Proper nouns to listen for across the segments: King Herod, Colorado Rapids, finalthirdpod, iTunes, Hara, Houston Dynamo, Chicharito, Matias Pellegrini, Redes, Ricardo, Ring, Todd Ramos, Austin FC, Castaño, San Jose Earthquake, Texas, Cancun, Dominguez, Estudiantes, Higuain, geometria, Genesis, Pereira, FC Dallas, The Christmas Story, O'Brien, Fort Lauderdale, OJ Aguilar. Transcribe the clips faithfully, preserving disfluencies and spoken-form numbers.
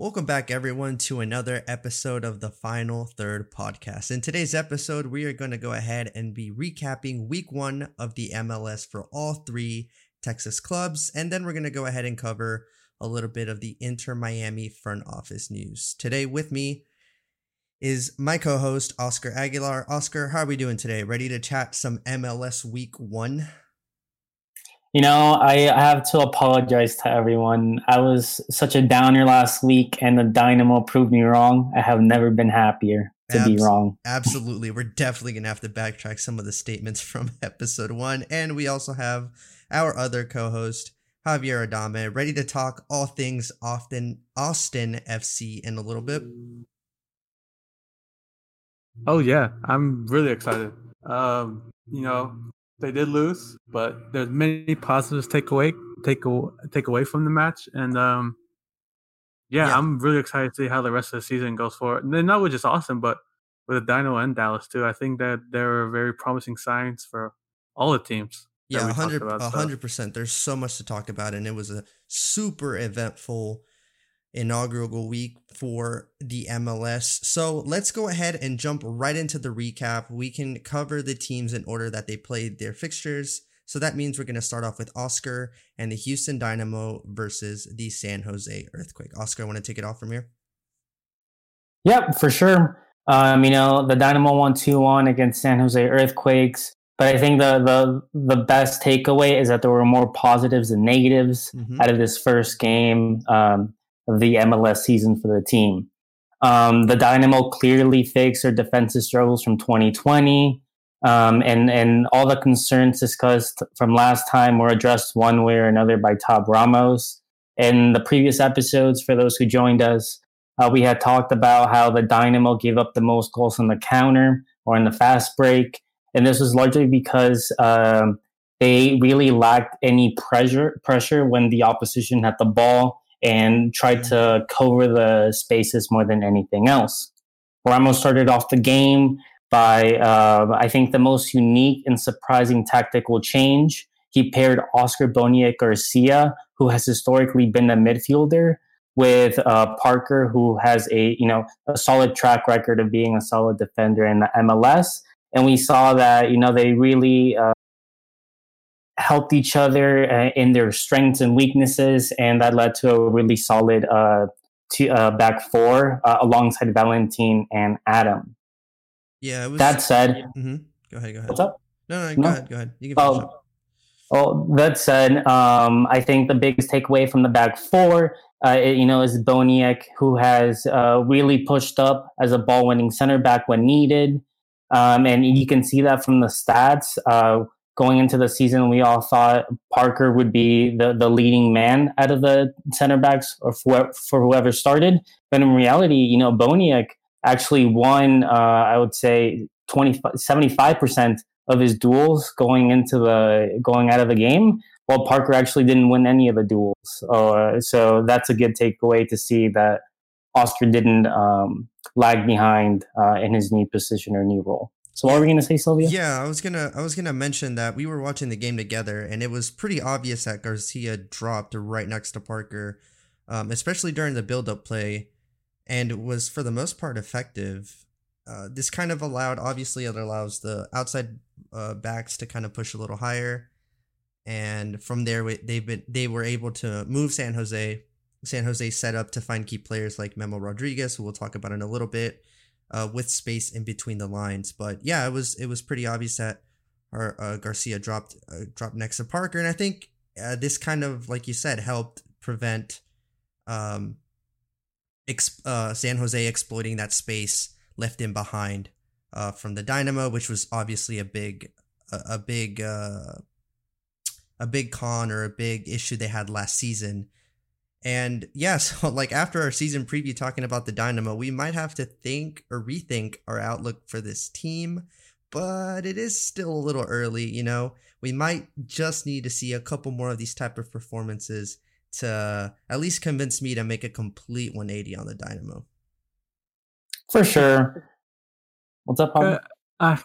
Welcome back, everyone, to another episode of the Final Third Podcast. In today's episode, we are going to go ahead and be recapping week one of the M L S for all three Texas clubs, and then we're going to go ahead and cover a little bit of the Inter Miami front office news. Today with me is my co-host, Oscar Aguilar. Oscar, how are we doing today? Ready to chat some M L S week one? You know, I, I have to apologize to everyone. I was such a downer last week, and the Dynamo proved me wrong. I have never been happier to Abs- be wrong. Absolutely. We're definitely going to have to backtrack some of the statements from episode one. And we also have our other co-host, Javier Adame, ready to talk all things often Austin F C in a little bit. Oh, yeah. I'm really excited. Um, you know... They did lose, but there's many positives take away, take, take away from the match. And, um, yeah, yeah, I'm really excited to see how the rest of the season goes forward. And not with just Austin, but with the Dynamo and Dallas, too. I think that there are very promising signs for all the teams. Yeah, one hundred percent. So. There's so much to talk about, and it was a super eventful inaugural week for the M L S. So let's go ahead and jump right into the recap. We can cover the teams in order that they played their fixtures. So that means we're going to start off with Oscar and the Houston Dynamo versus the San Jose Earthquake. Oscar, I want to take it off from here. Yep, for sure. Um, you know, the Dynamo won two one against San Jose Earthquakes. But I think the the the best takeaway is that there were more positives than negatives mm-hmm. out of this first game. Um, the M L S season for the team. Um, the Dynamo clearly fixed their defensive struggles from twenty twenty, um, and, and all the concerns discussed from last time were addressed one way or another by Todd Ramos. In the previous episodes, for those who joined us, uh, we had talked about how the Dynamo gave up the most goals on the counter or in the fast break, and this was largely because um, they really lacked any pressure, pressure when the opposition had the ball, and tried to cover the spaces more than anything else. Ramos started off the game by, uh, I think, the most unique and surprising tactical change. He paired Oscar Boniek Garcia, who has historically been a midfielder, with uh, Parker, who has a you know a solid track record of being a solid defender in the M L S. And we saw that you know they really uh, helped each other uh, in their strengths and weaknesses, and that led to a really solid uh, two, uh, back four uh, alongside Valentin and Adam. Yeah. It was, that said, mm-hmm. go ahead. Go ahead. What's up? No, no, go no. ahead. Go ahead. You can finish up. Oh, that said, um, I think the biggest takeaway from the back four, uh, you know, is Boniek, who has uh, really pushed up as a ball-winning center back when needed, um, and you can see that from the stats. Uh, Going into the season, we all thought Parker would be the, the leading man out of the center backs or for, for whoever started. But in reality, you know, Boniek actually won, uh, I would say, twenty, seventy-five percent of his duels going into the going out of the game, while Parker actually didn't win any of the duels. Uh, so that's a good takeaway to see that Oscar didn't um, lag behind uh, in his new position or new role. So what were we gonna say, Sylvia? Yeah, I was gonna I was gonna mention that we were watching the game together, and it was pretty obvious that Garcia dropped right next to Parker, um, especially during the build-up play, and was for the most part effective. Uh, this kind of allowed, obviously, it allows the outside uh, backs to kind of push a little higher, and from there they've been they were able to move San Jose. San Jose set up to find key players like Memo Rodriguez, who we'll talk about in a little bit. Uh, with space in between the lines, but yeah, it was it was pretty obvious that our uh, Garcia dropped uh, dropped next to Parker, and I think uh, this kind of, like you said, helped prevent um, exp- uh, San Jose exploiting that space left in behind uh, from the Dynamo, which was obviously a big a, a big uh, a big con or a big issue they had last season. And yeah, so like after our season preview talking about the Dynamo, we might have to think or rethink our outlook for this team, but it is still a little early, you know. We might just need to see a couple more of these type of performances to at least convince me to make a complete one eighty on the Dynamo. For sure. What's up, Pablo? Uh, uh,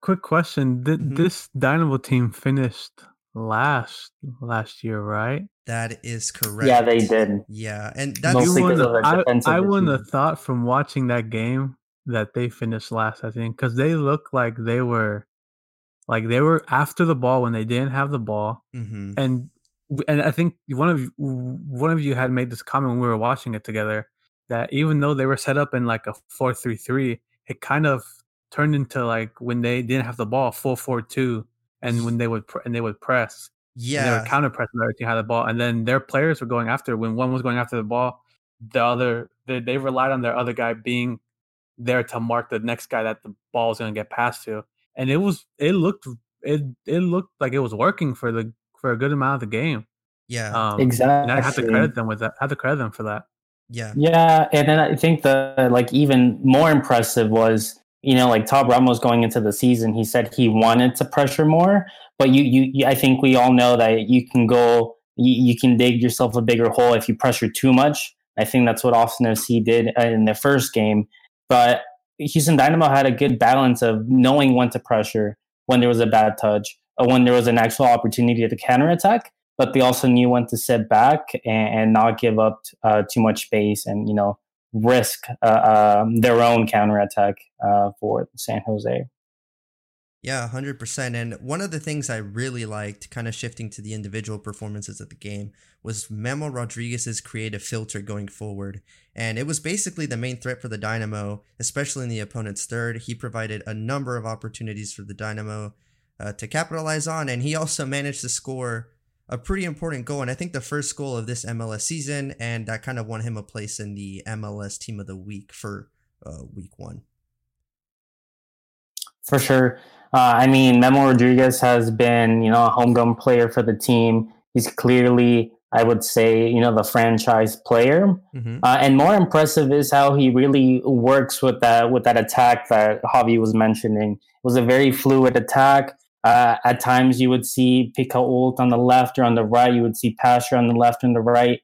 quick question. Did mm-hmm. this Dynamo team finished last last year, right? That is correct. Yeah, they did. Yeah, and that's mostly because of their defensive I, I won the thought from watching that game that they finished last, I think, because they looked like they were like they were after the ball when they didn't have the ball, mm-hmm. and and I think one of one of you had made this comment when we were watching it together that even though they were set up in like a four three three, it kind of turned into like when they didn't have the ball, four four two, and when they would pr- and they would press, yeah, and they were counter pressing. Everything had the ball, and then their players were going after. When one was going after the ball, the other they, they relied on their other guy being there to mark the next guy that the ball was going to get passed to, and it was it looked it it looked like it was working for the for a good amount of the game. Yeah, um, exactly. And I have to credit them with that. I have to credit them for that. Yeah, yeah, and then I think the like even more impressive was. You know, like Todd Ramos going into the season, he said he wanted to pressure more, but you, you, you I think we all know that you can go, you, you can dig yourself a bigger hole if you pressure too much. I think that's what Austin F C did in their first game. But Houston Dynamo had a good balance of knowing when to pressure, when there was a bad touch, or when there was an actual opportunity to counterattack, but they also knew when to sit back and, and not give up uh, too much space and, you know, risk uh, um, their own counterattack uh, for San Jose. Yeah, one hundred percent. And one of the things I really liked, kind of shifting to the individual performances of the game, was Memo Rodriguez's creative filter going forward. And it was basically the main threat for the Dynamo, especially in the opponent's third. He provided a number of opportunities for the Dynamo uh, to capitalize on, and he also managed to score a pretty important goal, and I think the first goal of this M L S season, and that kind of won him a place in the M L S Team of the Week for uh, week one. For sure. Uh, I mean, Memo Rodriguez has been, you know, a homegrown player for the team. He's clearly, I would say, you know, the franchise player. Mm-hmm. Uh, and more impressive is how he really works with that, with that attack that Javi was mentioning. It was a very fluid attack. Uh, at times, you would see Picault on the left or on the right. You would see Pasher on the left and the right.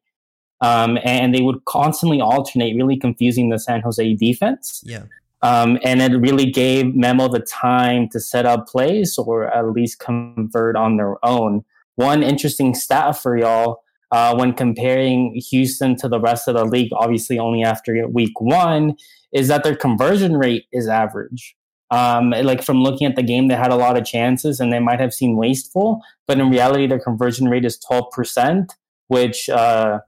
Um, and they would constantly alternate, really confusing the San Jose defense. Yeah. Um, and it really gave Memo the time to set up plays or at least convert on their own. One interesting stat for y'all, uh, when comparing Houston to the rest of the league, obviously only after week one, is that their conversion rate is average. Um, like from looking at the game, they had a lot of chances and they might have seemed wasteful, but in reality, their conversion rate is twelve percent, which, uh,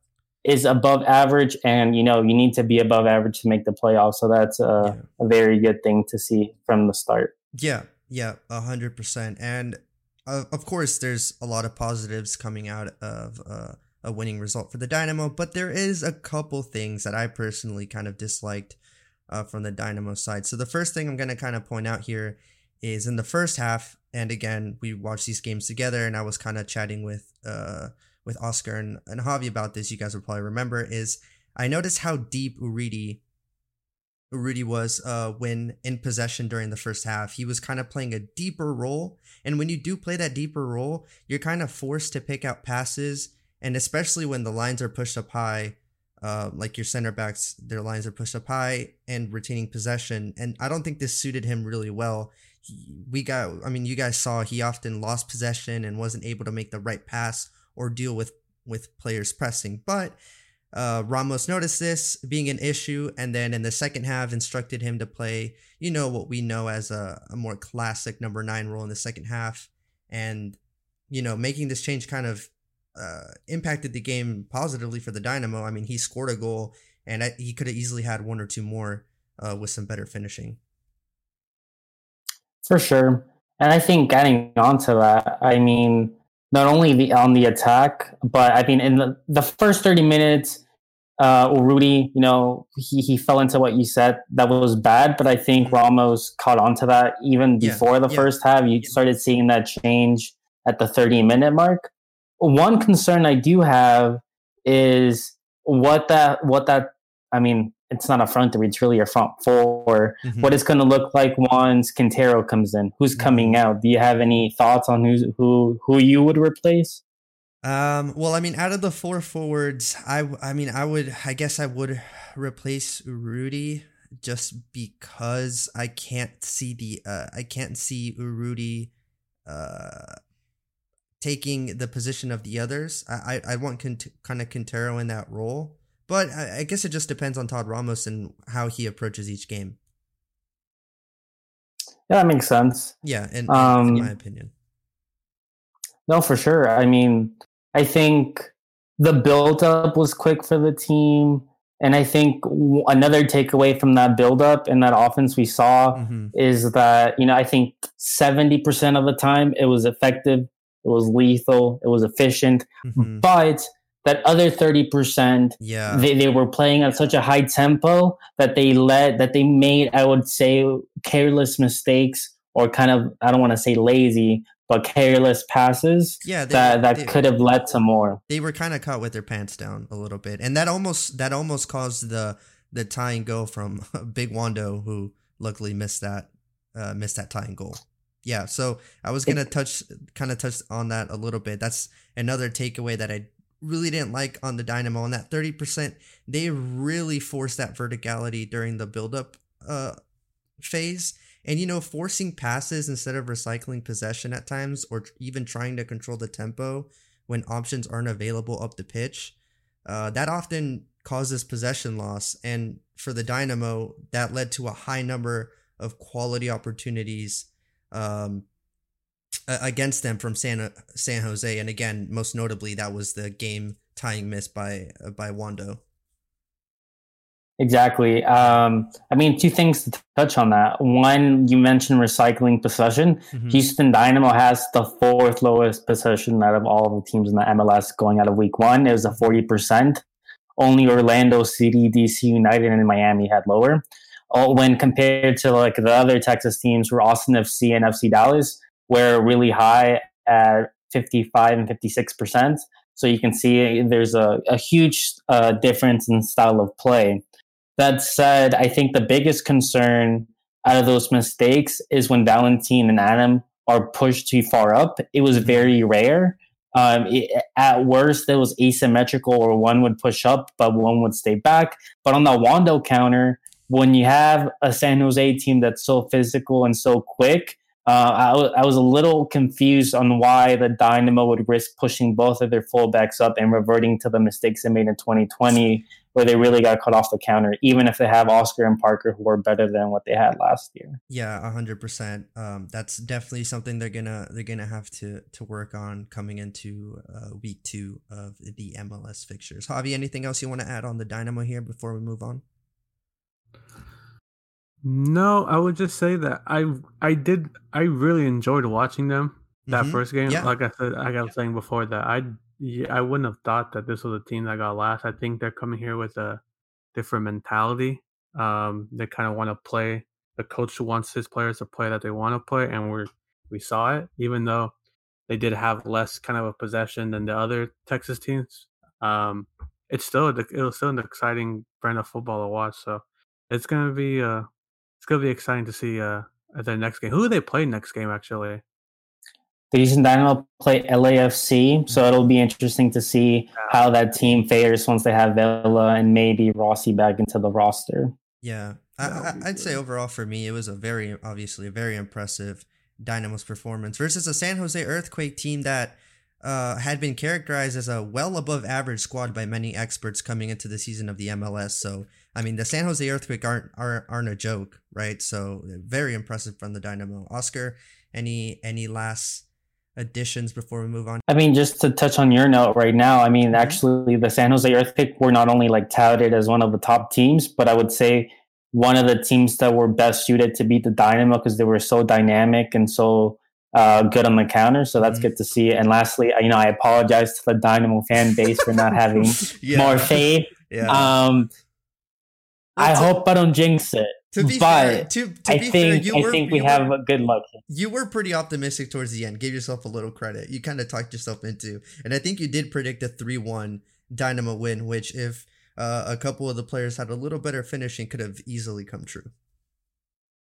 is above average. And, you know, you need to be above average to make the playoffs. So that's uh, yeah. a very good thing to see from the start. Yeah. Yeah. A hundred percent. And uh, of course there's a lot of positives coming out of, uh, a winning result for the Dynamo, but there is a couple things that I personally kind of disliked Uh, from the Dynamo side. So the first thing I'm going to kind of point out here is in the first half, and again, we watched these games together and I was kind of chatting with uh, with Oscar and, and Javi about this, you guys will probably remember, is I noticed how deep Uridi, Uridi was uh, when in possession during the first half. He was kind of playing a deeper role, and when you do play that deeper role, you're kind of forced to pick out passes, and especially when the lines are pushed up high, Uh, like your center backs, their lines are pushed up high and retaining possession. And I don't think this suited him really well. He, we got, I mean, you guys saw he often lost possession and wasn't able to make the right pass or deal with, with players pressing. But uh, Ramos noticed this being an issue. And then in the second half instructed him to play, you know, what we know as a, a more classic number nine role in the second half. And, you know, making this change kind of Uh, impacted the game positively for the Dynamo. I mean, he scored a goal, and I, he could have easily had one or two more uh, with some better finishing. For sure. And I think getting onto that, I mean, not only the, on the attack, but I mean, in the, the first thirty minutes, uh, Uridi, you know, he, he fell into what you said. That was bad, but I think mm-hmm. Ramos caught onto that even before yeah. the yeah. first half. You yeah. started seeing that change at the thirty-minute mark. One concern I do have is what that, what that, I mean, it's not a front three, it's really a front four. Mm-hmm. What it's going to look like once Quintero comes in, who's mm-hmm. coming out. Do you have any thoughts on who's, who, who you would replace? Um, well, I mean, out of the four forwards, I, I mean, I would, I guess I would replace Uridi just because I can't see the, uh, I can't see Uridi, uh, taking the position of the others. I I, I want Cont- kind of Quintero in that role, but I, I guess it just depends on Todd Ramos and how he approaches each game. Yeah, that makes sense. Yeah, and um, in my opinion. No, for sure. I mean, I think the build-up was quick for the team. And I think w- another takeaway from that build-up and that offense we saw mm-hmm. is that, you know, I think seventy percent of the time it was effective, it was lethal, it was efficient. Mm-hmm. But that other thirty percent, yeah. they, they were playing at such a high tempo that they let, that they made, I would say, careless mistakes or kind of, I don't want to say lazy, but careless passes yeah, they, that, that they, could have led to more. They were kind of caught with their pants down a little bit. And that almost that almost caused the the tie and go from Big Wando, who luckily missed that uh, missed that tie and goal. Yeah, so I was going to touch kind of touch on that a little bit. That's another takeaway that I really didn't like on the Dynamo. And that thirty percent, they really forced that verticality during the buildup uh, phase. And, you know, forcing passes instead of recycling possession at times, or even trying to control the tempo when options aren't available up the pitch, uh, that often causes possession loss. And for the Dynamo, that led to a high number of quality opportunities um, against them from San, San Jose. And again, most notably, that was the game-tying miss by, uh, by Wando. Exactly. Um, I mean, two things to touch on that. One, you mentioned recycling possession. Mm-hmm. Houston Dynamo has the fourth lowest possession out of all of the teams in the M L S going out of week one. It was a forty percent. Only Orlando City, D C United, and Miami had lower. All when compared to like the other Texas teams were Austin F C and F C Dallas, were really high at fifty-five and fifty-six percent. So you can see there's a, a huge uh, difference in style of play. That said, I think the biggest concern out of those mistakes is when Valentin and Adam are pushed too far up. It was very rare. Um, it, at worst, it was asymmetrical, or one would push up, but one would stay back. But on the Wando counter, when you have a San Jose team that's so physical and so quick, uh, I, w- I was a little confused on why the Dynamo would risk pushing both of their fullbacks up and reverting to the mistakes they made in twenty twenty. Where they really got cut off the counter, even if they have Oscar and Parker, who are better than what they had last year. Yeah, a hundred percent. Um, that's definitely something they're gonna they're gonna have to to work on coming into uh, week two of the M L S fixtures. Javi, anything else you want to add on the Dynamo here before we move on? No, I would just say that I I did I really enjoyed watching them that mm-hmm. first game. Yeah. Like I said, like I was saying before that I. Yeah, I wouldn't have thought that this was a team that got last. I think they're coming here with a different mentality. Um, they kind of want to play. The coach wants his players to play that they want to play, and we we saw it, even though they did have less kind of a possession than the other Texas teams. Um, it's still it was still an exciting brand of football to watch. So it's gonna be uh, it's gonna be exciting to see uh, at their next game. Who do they play next game actually? The Houston Dynamo play L A F C, so it'll be interesting to see how that team fares once they have Vela and maybe Rossi back into the roster. Yeah, I, I, I'd say overall for me, it was a very, obviously, a very impressive Dynamo's performance versus a San Jose Earthquake team that uh, had been characterized as a well above average squad by many experts coming into the season of the M L S. So, I mean, the San Jose Earthquake aren't aren't, aren't a joke, right? So, very impressive from the Dynamo. Oscar, any any last additions before we move on? I mean, just to touch on your note right now, I mean, actually, the San Jose Earthquake were not only like touted as one of the top teams, but I would say one of the teams that were best suited to beat the Dynamo because they were so dynamic and so uh, good on the counter. So that's mm-hmm. good to see. And lastly, you know, I apologize to the Dynamo fan base for not having yeah. more faith. Yeah. Um, I hope I don't jinx it. To be but fair, to, to I be think, fair, you I were, think we you have were, a good luck. You were pretty optimistic towards the end. Give yourself a little credit. You kind of talked yourself into, and I think you did predict a three one Dynamo win, which if uh, a couple of the players had a little better finishing, could have easily come true.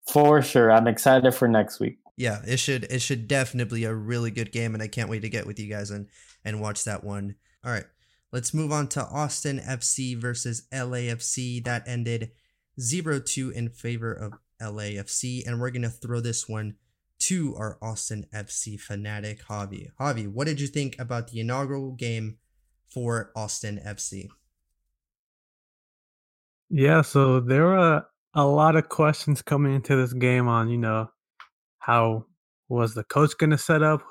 For sure. I'm excited for next week. Yeah, it should it should definitely be a really good game, and I can't wait to get with you guys and, and watch that one. All right, let's move on to Austin F C versus L A F C. That ended zero two in favor of L A F C, and we're going to throw this one to our Austin F C fanatic, Javi. Javi, what did you think about the inaugural game for Austin F C? Yeah, so there were a lot of questions coming into this game on, you know, how was the coach going to set up,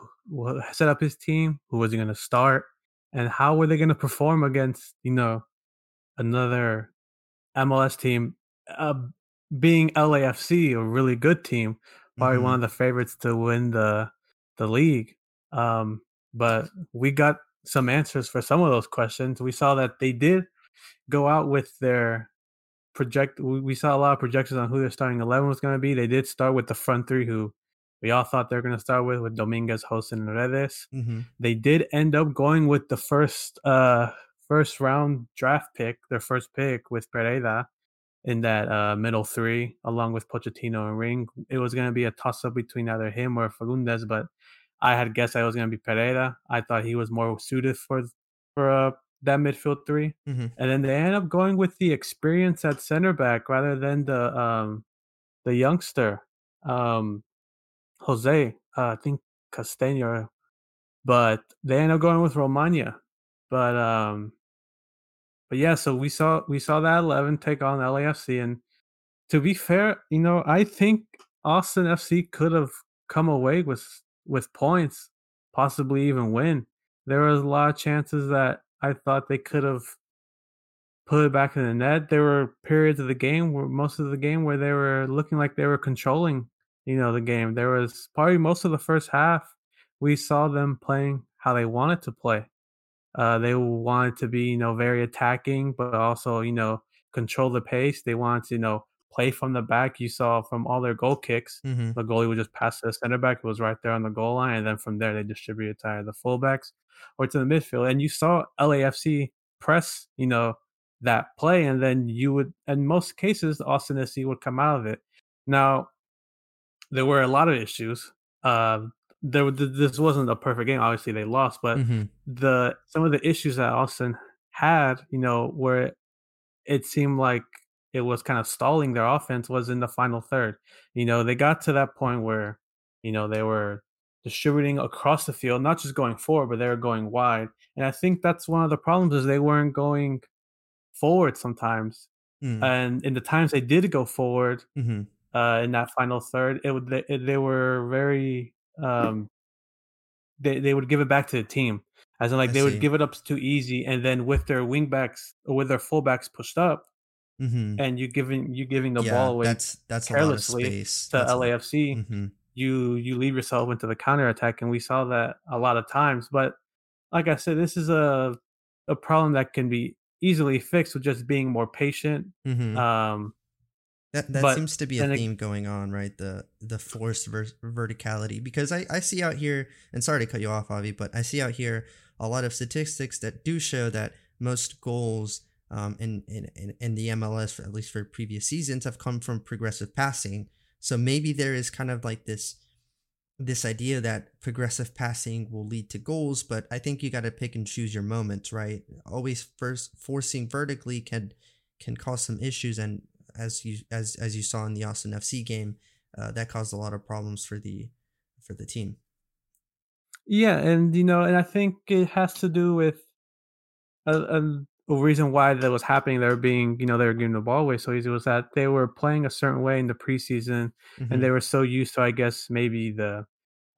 set up his team? Who was he going to start? And how were they going to perform against, you know, another M L S team, uh, being L A F C, a really good team, probably mm-hmm. one of the favorites to win the the league. Um, but we got some answers for some of those questions. We saw that they did go out with their project. We saw a lot of projections on who their starting eleven was going to be. They did start with the front three, who we all thought they were going to start with, with Dominguez, Jose, and Redes. Mm-hmm. They did end up going with the first uh, first round draft pick, their first pick, with Pereira in that uh, middle three, along with Pochettino and Ring. It was going to be a toss-up between either him or Fagundes, but I had guessed I was going to be Pereira. I thought he was more suited for for uh, that midfield three. Mm-hmm. And then they ended up going with the experience at center back rather than the, um, the youngster. Um, Jose, uh, I think Castaño, but they end up going with Romagna. But um, but yeah, so we saw we saw that eleven take on L A F C, and to be fair, you know, I think Austin F C could have come away with with points, possibly even win. There was a lot of chances that I thought they could have put it back in the net. There were periods of the game where most of the game where they were looking like they were controlling, you know, the game. There was probably most of the first half, we saw them playing how they wanted to play. Uh, they wanted to be, you know, very attacking, but also, you know, control the pace. They wanted to, you know, play from the back. You saw from all their goal kicks, mm-hmm. the goalie would just pass to the center back, who was right there on the goal line. And then from there, they distributed to the fullbacks or to the midfield. And you saw L A F C press, you know, that play. And then you would, in most cases, Austin F C would come out of it. Now, there were a lot of issues. Uh, there, this wasn't a perfect game. Obviously, they lost, but mm-hmm. the some of the issues that Austin had, you know, where it, it seemed like it was kind of stalling their offense, was in the final third. You know, they got to that point where, you know, they were distributing across the field, not just going forward, but they were going wide. And I think that's one of the problems, is they weren't going forward sometimes. Mm-hmm. And in the times they did go forward, mm-hmm. Uh, in that final third, it would they, they were very um, they they would give it back to the team, as in like I they see. would give it up too easy, and then with their wingbacks or with their fullbacks pushed up, mm-hmm. and you giving you giving the yeah, ball away that's, that's carelessly a lot of space. to that's L A F C, a... mm-hmm. you you lead yourself into the counterattack, and we saw that a lot of times. But like I said, this is a a problem that can be easily fixed with just being more patient. Mm-hmm. Um, That that but, seems to be a theme it, going on, right? The the forced ver- verticality. Because I, I see out here, and sorry to cut you off, Avi, but I see out here a lot of statistics that do show that most goals um, in, in, in the M L S, at least for previous seasons, have come from progressive passing. So maybe there is kind of like this this idea that progressive passing will lead to goals, but I think you got to pick and choose your moments, right? Always first forcing vertically can can cause some issues, and as you as as you saw in the Austin F C game, uh, that caused a lot of problems for the for the team. Yeah, and you know, and I think it has to do with a, a, a reason why that was happening. They were being, you know, they were giving the ball away so easy, was that they were playing a certain way in the preseason, mm-hmm. and they were so used to, I guess, maybe the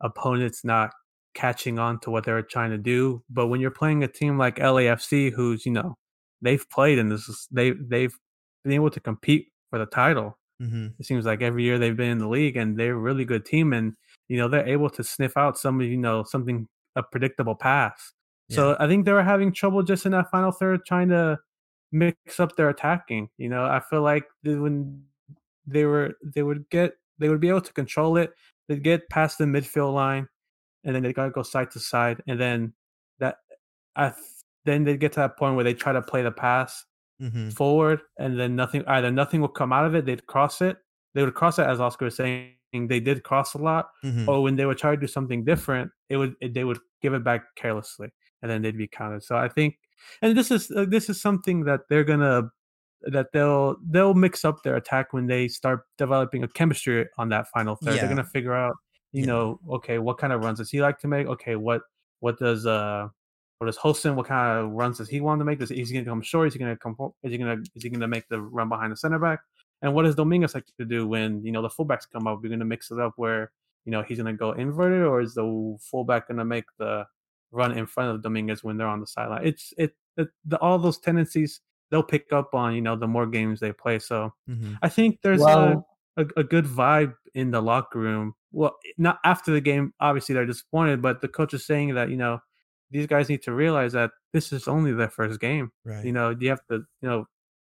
opponents not catching on to what they were trying to do. But when you're playing a team like L A F C, who's, you know, they've played in this, they they've been able to compete for the title. Mm-hmm. It seems like every year they've been in the league, and they're a really good team, and you know, they're able to sniff out some, you know, something, a predictable pass. Yeah. So I think they were having trouble just in that final third trying to mix up their attacking. You know, I feel like when they were they would get they would be able to control it, they'd get past the midfield line, and then they gotta go side to side, and then that I then they get to that point where they try to play the pass Mm-hmm. forward, and then nothing either nothing will come out of it. They'd cross it. They would cross it, as Oscar was saying. They did cross a lot. Mm-hmm. Or when they would try to do something different, it would it, they would give it back carelessly, and then they'd be counted. So I think, and this is uh, this is something that they're gonna that they'll they'll mix up their attack when they start developing a chemistry on that final third. Yeah. They're gonna figure out you yeah. know, okay, what kind of runs does he like to make? Okay, what what does uh what does Holston? What kind of runs does he want to make? Does he, is he going to come short? Is he going to come? Is he going to is he going to make the run behind the center back? And what does Dominguez like to do when, you know, the fullbacks come up? We're going to mix it up where, you know, he's going to go inverted, or is the fullback going to make the run in front of Dominguez when they're on the sideline? It's it, it the, all those tendencies they'll pick up on, you know, the more games they play. So mm-hmm. I think there's well, a, a a good vibe in the locker room. Well, not after the game, obviously they're disappointed, but the coach is saying that, you know, these guys need to realize that this is only their first game. Right. You know, you have to, you know,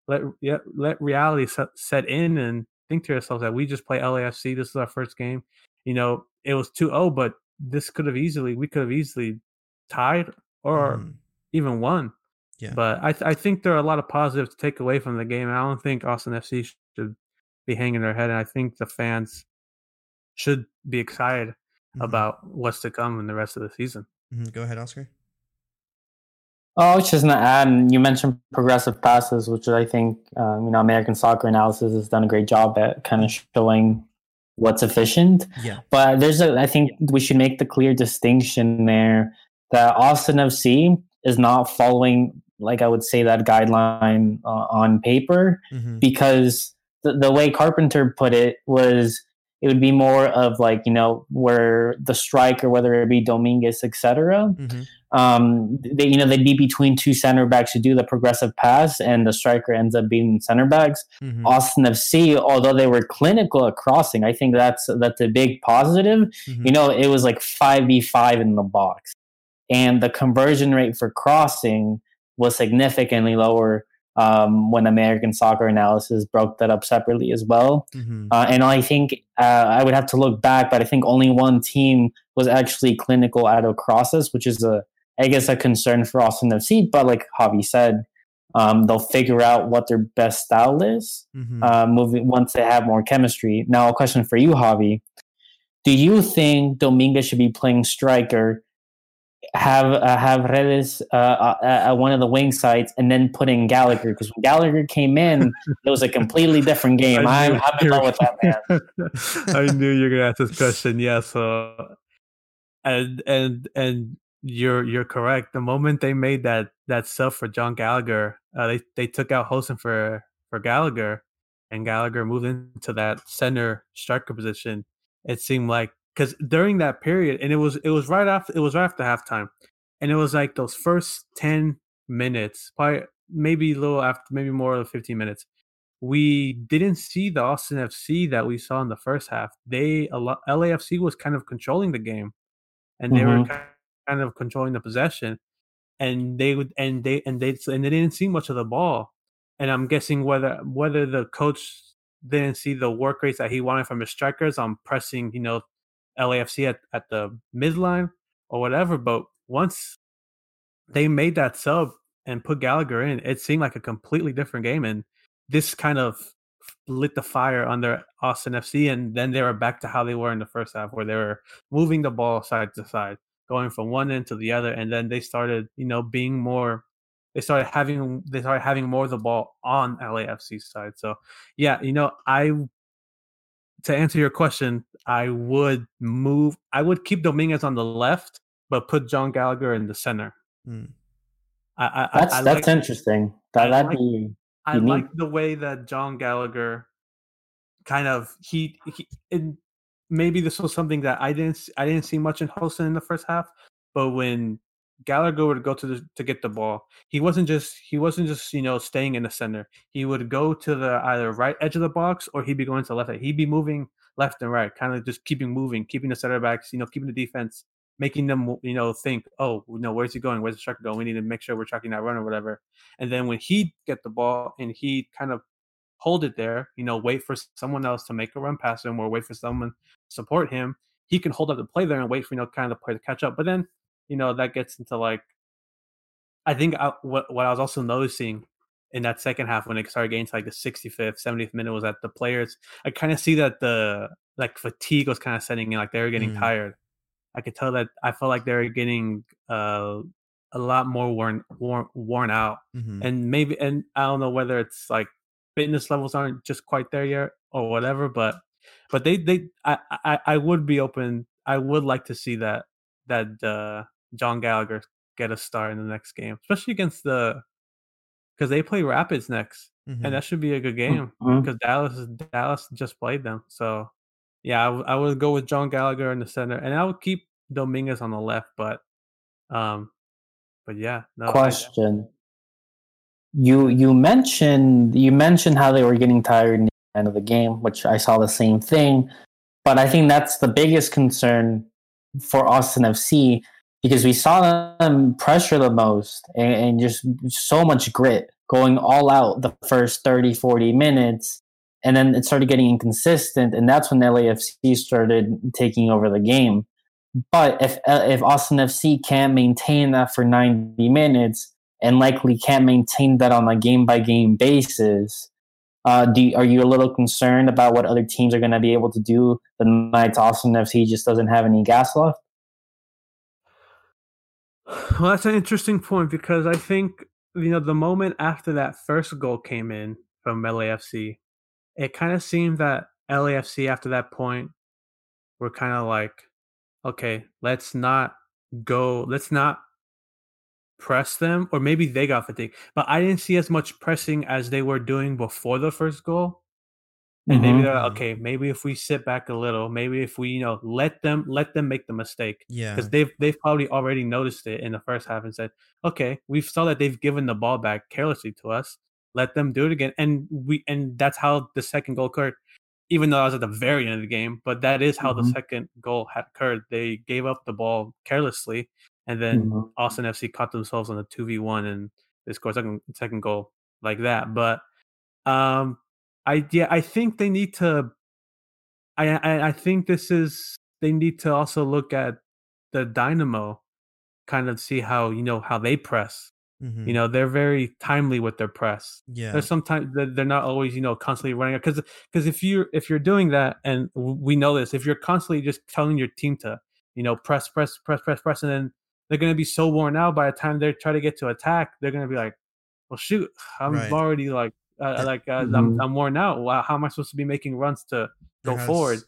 let yeah, let reality set, set in and think to yourselves that we just play L A F C. This is our first game. You know, it was two oh, but this could have easily, we could have easily tied or mm. even won. Yeah. But I th- I think there are a lot of positives to take away from the game. And I don't think Austin F C should be hanging their head. And I think the fans should be excited mm-hmm. about what's to come in the rest of the season. Mm-hmm. Go ahead, Oscar. Oh, I was just going to add, you mentioned progressive passes, which I think, um, you know, American Soccer Analysis has done a great job at kind of showing what's efficient. Yeah. But there's a, I think we should make the clear distinction there that Austin F C is not following, like I would say, that guideline uh, on paper, mm-hmm. because the, the way Carpenter put it was, it would be more of like, you know, where the striker, whether it be Dominguez, et cetera, mm-hmm. um, they, you know, they'd be between two center backs who do the progressive pass, and the striker ends up being center backs. Mm-hmm. Austin F C, although they were clinical at crossing, I think that's that's a big positive. Mm-hmm. You know, it was like five v five in the box, and the conversion rate for crossing was significantly lower Um, when American Soccer Analysis broke that up separately as well. Mm-hmm. Uh, and I think uh, I would have to look back, but I think only one team was actually clinical out of crosses, which is, a, I guess, a concern for Austin F C. But like Javi said, um, they'll figure out what their best style is mm-hmm. uh, moving once they have more chemistry. Now, a question for you, Javi. Do you think Dominguez should be playing striker, have uh, have Redes uh, uh, at one of the wing sides, and then put in Gallagher? Because when Gallagher came in, it was a completely different game. I'm having fun with that, man. I knew you were going to ask this question. Yeah, so and and and you're you're correct. The moment they made that that sub for John Gallagher, uh, they they took out Hosen for for Gallagher, and Gallagher moved into that center striker position. It seemed like. Because during that period, and it was it was right after it was right after halftime, and it was like those first ten minutes, probably maybe a little after, maybe more than fifteen minutes, we didn't see the Austin F C that we saw in the first half. They L A F C was kind of controlling the game, and they mm-hmm. were kind of controlling the possession, and they would and they and they and they didn't see much of the ball. And I'm guessing whether whether the coach didn't see the work rates that he wanted from his strikers on pressing, you know, L A F C at, at the midline or whatever, but once they made that sub and put Gallagher in, it seemed like a completely different game, and this kind of lit the fire under Austin F C, and then they were back to how they were in the first half, where they were moving the ball side to side, going from one end to the other, and then they started, you know, being more, they started having, they started having more of the ball on L A F C's side. So yeah, you know, I to answer your question, I would move. I would keep Dominguez on the left, but put John Gallagher in the center. Mm. I, I, that's I, I that's like, interesting. That, that'd I like, be. I unique. like the way that John Gallagher kind of he he. And maybe this was something that I didn't I didn't see much in Holston in the first half, but when Gallagher would go to the, to get the ball, he wasn't just he wasn't just you know staying in the center. He would go to the either right edge of the box, or he'd be going to the left edge. He'd be moving left and right, kind of just keeping moving, keeping the center backs, you know, keeping the defense, making them, you know, think, oh, no, where's he going? Where's the striker going? We need to make sure we're tracking that run or whatever. And then when he'd get the ball and he'd kind of hold it there, you know, wait for someone else to make a run past him or wait for someone to support him, he can hold up the play there and wait for, you know, kind of the play to catch up. But then, you know, that gets into like, I think I, what, what I was also noticing in that second half, when it started getting to like the sixty-fifth, seventieth minute, was that the players, I kind of see that the like fatigue was kind of setting in, like they were getting mm. tired. I could tell that I felt like they were getting uh, a lot more worn worn, worn out, mm-hmm. and maybe, and I don't know whether it's like fitness levels aren't just quite there yet or whatever, but But they, they, I, I, I would be open. I would like to see that that uh, John Gallagher get a start in the next game, especially against the, because they play Rapids next, mm-hmm. and that should be a good game because mm-hmm. Dallas Dallas just played them. So yeah, I, w- I would go with John Gallagher in the center, and I would keep Dominguez on the left. But um, but yeah. No, question. I, You you mentioned you mentioned how they were getting tired in the end of the game, which I saw the same thing. But I think that's the biggest concern for Austin F C because we saw them pressure the most and, and just so much grit going all out the first thirty, forty minutes. And then it started getting inconsistent. And that's when L A F C started taking over the game. But if if Austin F C can't maintain that for ninety minutes, and likely can't maintain that on a game-by-game basis, uh, do you, are you a little concerned about what other teams are going to be able to do the night Austin F C just doesn't have any gas left? Well, that's an interesting point because I think, you know, the moment after that first goal came in from L A F C, it kind of seemed that L A F C after that point were kind of like, okay, let's not go, let's not press them, or maybe they got fatigued. But I didn't see as much pressing as they were doing before the first goal. And mm-hmm. maybe they're like, okay, maybe if we sit back a little, maybe if we, you know, let them let them make the mistake. Yeah. Because they've they've probably already noticed it in the first half and said, okay, we saw that they've given the ball back carelessly to us. Let them do it again. And we and that's how the second goal occurred. Even though I was at the very end of the game, but that is how mm-hmm. the second goal had occurred. They gave up the ball carelessly. And then mm-hmm. Austin F C caught themselves on a two v one and they scored second second goal like that. But um, I yeah, I think they need to. I, I I think this is they need to also look at the Dynamo, kind of see how you know how they press. Mm-hmm. You know they're very timely with their press. Yeah, there's sometimes they're not always you know constantly running up because because if you if you're doing that, and we know this, if you're constantly just telling your team to you know press press press press press and then they're going to be so worn out by the time they try to get to attack. They're going to be like, well, shoot, I'm right. already like, uh, like uh, mm-hmm. I'm, I'm worn out. Wow, how am I supposed to be making runs to there go has, forward?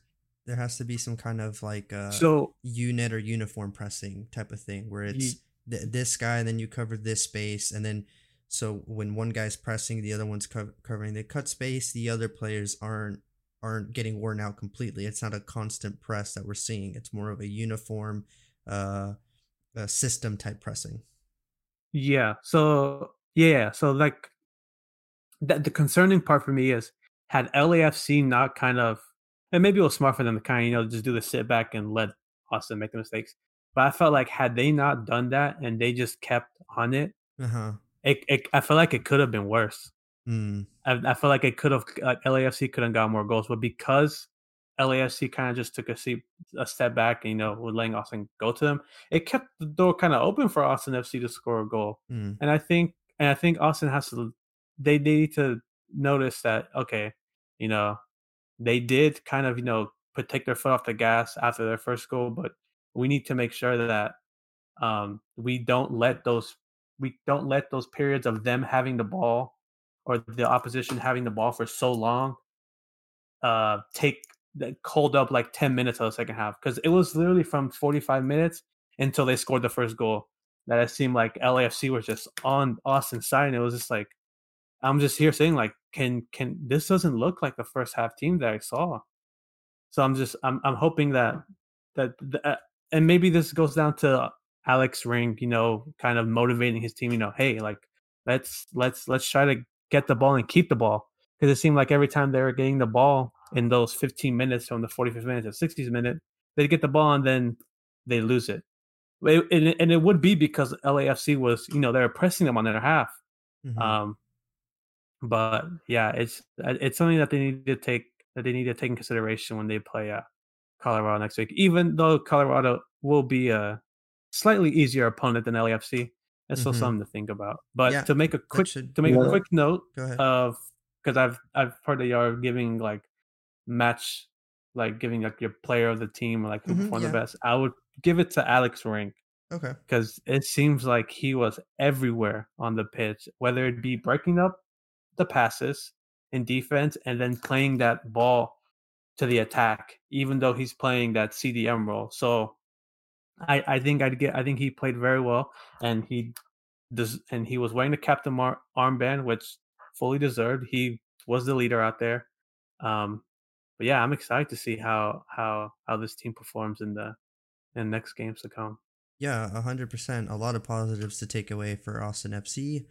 There has to be some kind of like uh, so, unit or uniform pressing type of thing where it's you, th- this guy and then you cover this space. And then so when one guy's pressing, the other one's co- covering. They cut space. The other players aren't aren't getting worn out completely. It's not a constant press that we're seeing. It's more of a uniform uh Uh, system type pressing. Yeah. So yeah. So like that, the concerning part for me is had L A F C not kind of, and maybe it was smart for them to kind of, you know, just do the sit back and let Austin make the mistakes. But I felt like had they not done that and they just kept on it, uh-huh. it, it I feel like it could have been worse. Mm. I, I feel like it could have, like L A F C could have got more goals, but because L A F C kind of just took a, seat, a step back and, you know, with letting Austin go to them, it kept the door kind of open for Austin F C to score a goal. Mm. And I think and I think Austin has to – they need to notice that, okay, you know, they did kind of, you know, put, take their foot off the gas after their first goal, but we need to make sure that um, we don't let those – we don't let those periods of them having the ball or the opposition having the ball for so long uh, take – that called up like ten minutes of the second half, because it was literally from forty-five minutes until they scored the first goal that it seemed like L A F C was just on Austin's side, and it was just like I'm just here saying like can can this doesn't look like the first half team that I saw. So I'm just I'm I'm hoping that that the, and maybe this goes down to Alex Ring, you know, kind of motivating his team, you know, hey, like let's let's let's try to get the ball and keep the ball, because it seemed like every time they were getting the ball in those fifteen minutes, from the forty-fifth minute to sixtieth minute, they get the ball and then they lose it. And, and it would be because L A F C was, you know, they were pressing them on their half. Mm-hmm. Um, but yeah, it's it's something that they need to take that they need to take in consideration when they play uh, Colorado next week. Even though Colorado will be a slightly easier opponent than L A F C, it's still mm-hmm. something to think about. But yeah, to make a quick should, to make yeah. a quick note of, because I've I've heard that y'all are giving like. match like giving like your player of the team, like who mm-hmm, performed yeah. the best. I would give it to Alex Rink, okay, because it seems like he was everywhere on the pitch, whether it be breaking up the passes in defense and then playing that ball to the attack, even though he's playing that C D M role. So I, I think I'd get I think he played very well, and he does, and he was wearing the captain mar- armband, which fully deserved. He was the leader out there. Um, but yeah, I'm excited to see how how how this team performs in the in the next games to come. Yeah, one hundred percent. A lot of positives to take away for Austin F C.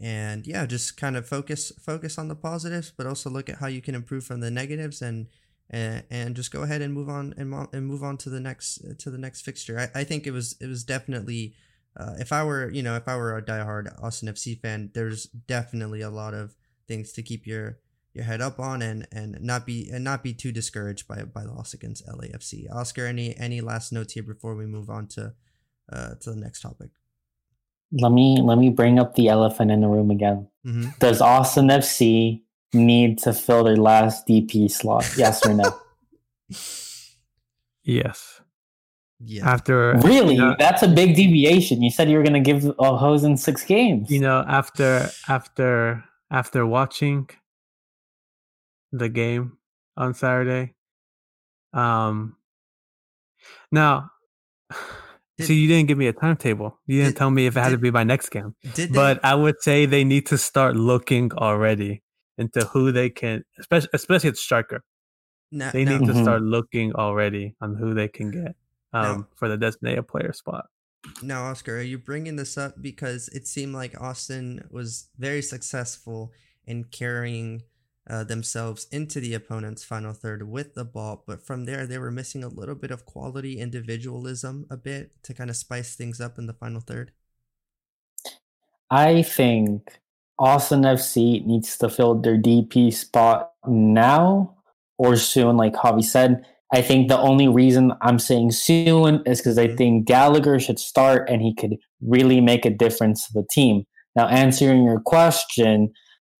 And yeah, just kind of focus focus on the positives, but also look at how you can improve from the negatives, and and, and just go ahead and move on and, mo- and move on to the next to the next fixture. I, I think it was it was definitely uh, if I were you know if I were a diehard Austin F C fan, there's definitely a lot of things to keep your, your head up on and, and not be and not be too discouraged by by the loss against L A F C. Oscar, any any last notes here before we move on to uh, to the next topic? Let me let me bring up the elephant in the room again. Mm-hmm. Does Austin F C need to fill their last D P slot? Yes or no? Yes. Yeah. After really, you know, that's a big deviation. You said you were going to give Hosen six games. You know, after after after watching the game on Saturday. Um. Now. So you didn't give me a timetable. You didn't did, tell me if it had did, to be my next game. Did they, but I would say they need to start looking already into who they can, especially especially at striker. No, they no. need to mm-hmm. start looking already on who they can get um, no. for the designated player spot. Now, Oscar, are you bringing this up because it seemed like Austin was very successful in carrying uh, themselves into the opponent's final third with the ball, but from there they were missing a little bit of quality individualism a bit to kind of spice things up in the final third? I think Austin F C needs to fill their D P spot now or soon, like Javi said. I think the only reason I'm saying soon is because I think Gallagher should start and he could really make a difference to the team. Now, answering your question,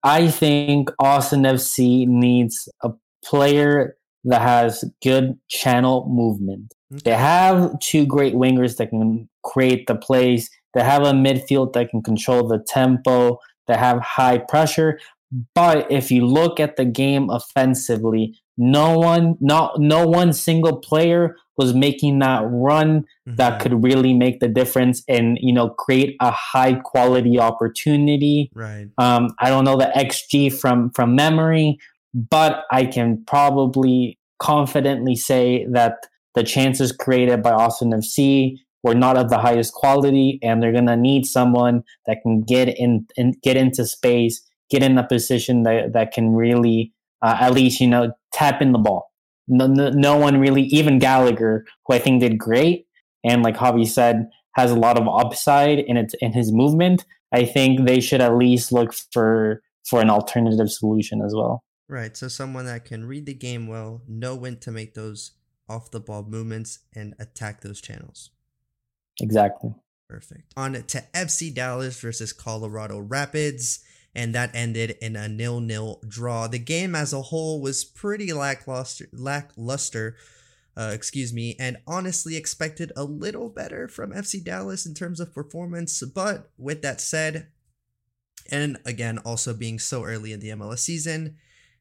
I think Austin F C needs a player that has good channel movement. They have two great wingers that can create the plays. They have a midfield that can control the tempo. They have high pressure. But if you look at the game offensively, no one, not, no one single player was making that run mm-hmm. that could really make the difference and, you know, create a high quality opportunity. Right. Um, I don't know the X G from, from memory, but I can probably confidently say that the chances created by Austin F C were not of the highest quality, and they're going to need someone that can get in and get into space, get in a position that, that can really, uh, at least, you know, tap in the ball. No, no, no one really, even Gallagher, who I think did great, and like Javi said, has a lot of upside in it, in his movement. I think they should at least look for for an alternative solution as well. Right, so someone that can read the game well, know when to make those off-the-ball movements, and attack those channels. Exactly. Perfect. On to F C Dallas versus Colorado Rapids. And that ended in a nil-nil draw. The game as a whole was pretty lackluster, lackluster, uh, excuse me, and honestly expected a little better from F C Dallas in terms of performance. But with that said, and again, also being so early in the M L S season,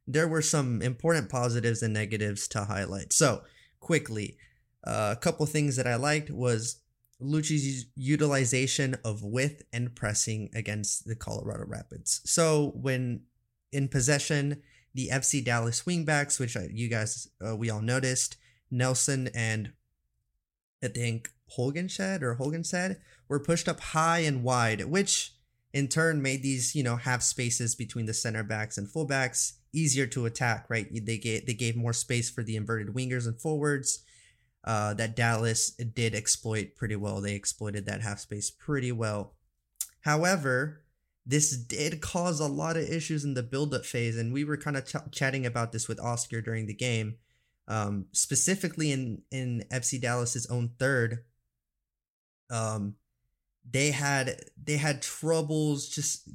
there were some important positives and negatives to highlight. So quickly, uh, a couple things that I liked was Lucci's utilization of width and pressing against the Colorado Rapids. So when in possession, the F C Dallas wingbacks, which you guys, uh, we all noticed, Nelson and I think Holgenshed or Holgenshed were pushed up high and wide, which in turn made these, you know, half spaces between the center backs and fullbacks easier to attack, right? They gave, they gave more space for the inverted wingers and forwards. Uh, that Dallas did exploit pretty well. They exploited that half space pretty well. However, this did cause a lot of issues in the build-up phase, and we were kind of ch- chatting about this with Oscar during the game, um, specifically in, in F C Dallas's own third. Um, they had they had troubles just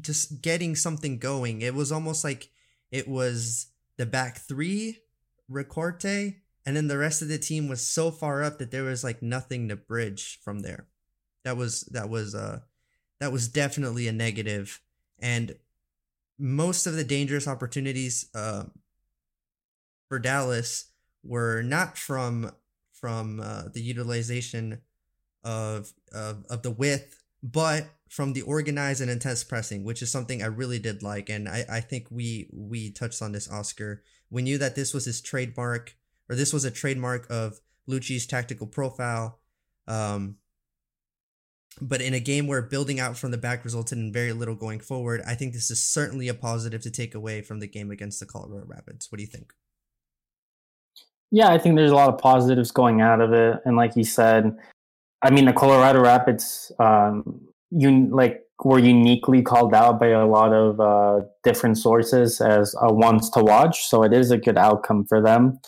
just getting something going. It was almost like it was the back three, Ricuarte. And then the rest of the team was so far up that there was like nothing to bridge from there. That was that was uh that was definitely a negative. And most of the dangerous opportunities uh, for Dallas were not from from uh, the utilization of, of of the width, but from the organized and intense pressing, which is something I really did like. And I, I think we we touched on this, Oscar. We knew that this was his trademark, or this was a trademark of Lucci's tactical profile. Um, but in a game where building out from the back resulted in very little going forward, I think this is certainly a positive to take away from the game against the Colorado Rapids. What do you think? Yeah, I think there's a lot of positives going out of it. And like you said, I mean, the Colorado Rapids um, un- like were uniquely called out by a lot of uh, different sources as a ones to watch. So it is a good outcome for them.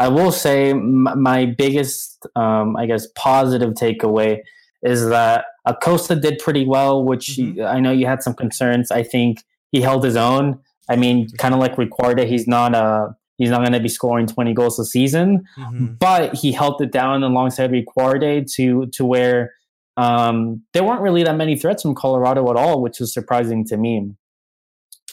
I will say m- my biggest, um, I guess, positive takeaway is that Acosta did pretty well, which mm-hmm. I know you had some concerns. I think he held his own. I mean, kind of like Ricuarte, he's not a... He's not going to be scoring twenty goals a season, mm-hmm. but he held it down alongside Ricuarte to to where um, there weren't really that many threats from Colorado at all, which was surprising to me.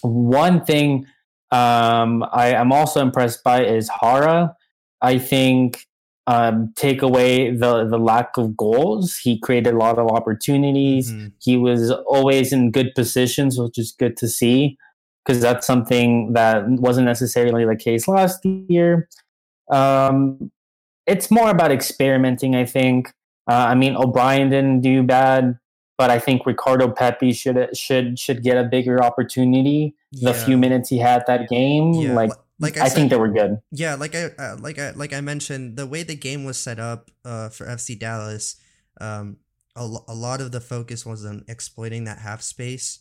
One thing um, I, I'm also impressed by is Hara. I think um, take away the, the lack of goals. He created a lot of opportunities. Mm-hmm. He was always in good positions, which is good to see, because that's something that wasn't necessarily the case last year. Um, it's more about experimenting, I think. Uh, I mean, O'Brien didn't do bad, but I think Ricardo Pepi should should should get a bigger opportunity. The yeah. few minutes he had that game, yeah. like, like I, I said, think they were good. Yeah, like I uh, like I like I mentioned, the way the game was set up uh, for F C Dallas, um, a, a lot of the focus was on exploiting that half space.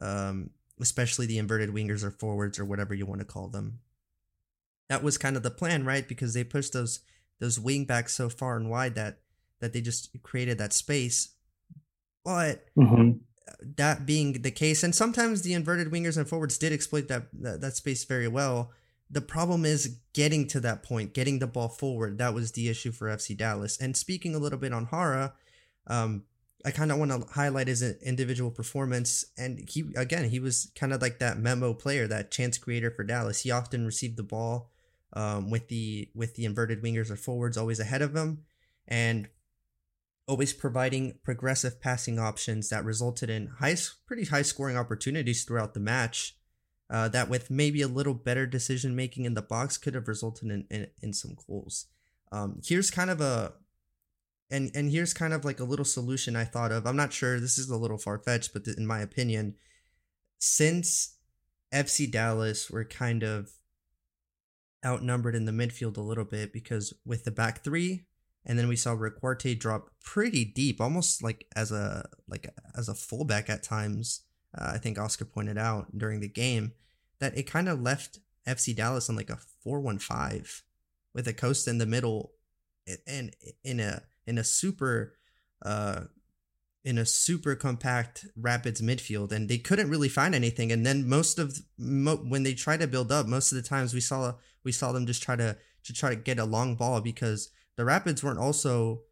Um, especially the inverted wingers or forwards or whatever you want to call them. That was kind of the plan, right? Because they pushed those those wing backs so far and wide that that they just created that space. But mm-hmm. that being the case, and sometimes the inverted wingers and forwards did exploit that, that that space very well. The problem is getting to that point, getting the ball forward. That was the issue for F C Dallas. And speaking a little bit on Hara, um, I kind of want to highlight his individual performance. And he, again, he was kind of like that memo player, that chance creator for Dallas. He often received the ball um, with the with the inverted wingers or forwards always ahead of him and always providing progressive passing options that resulted in high, pretty high scoring opportunities throughout the match uh, that with maybe a little better decision making in the box could have resulted in, in, in some goals. Um, here's kind of a... And and here's kind of like a little solution I thought of. I'm not sure, this is a little far-fetched, but th- in my opinion, since F C Dallas were kind of outnumbered in the midfield a little bit, because with the back three, and then we saw Ricuarte drop pretty deep, almost like as a like as a fullback at times, uh, I think Oscar pointed out during the game, that it kind of left F C Dallas on like a four one five with Acosta in the middle and in a... in a super uh, in a super compact Rapids midfield, and they couldn't really find anything. And then most of mo- when they try to build up, most of the times we saw we saw them just try to, to try to get a long ball, because the Rapids weren't also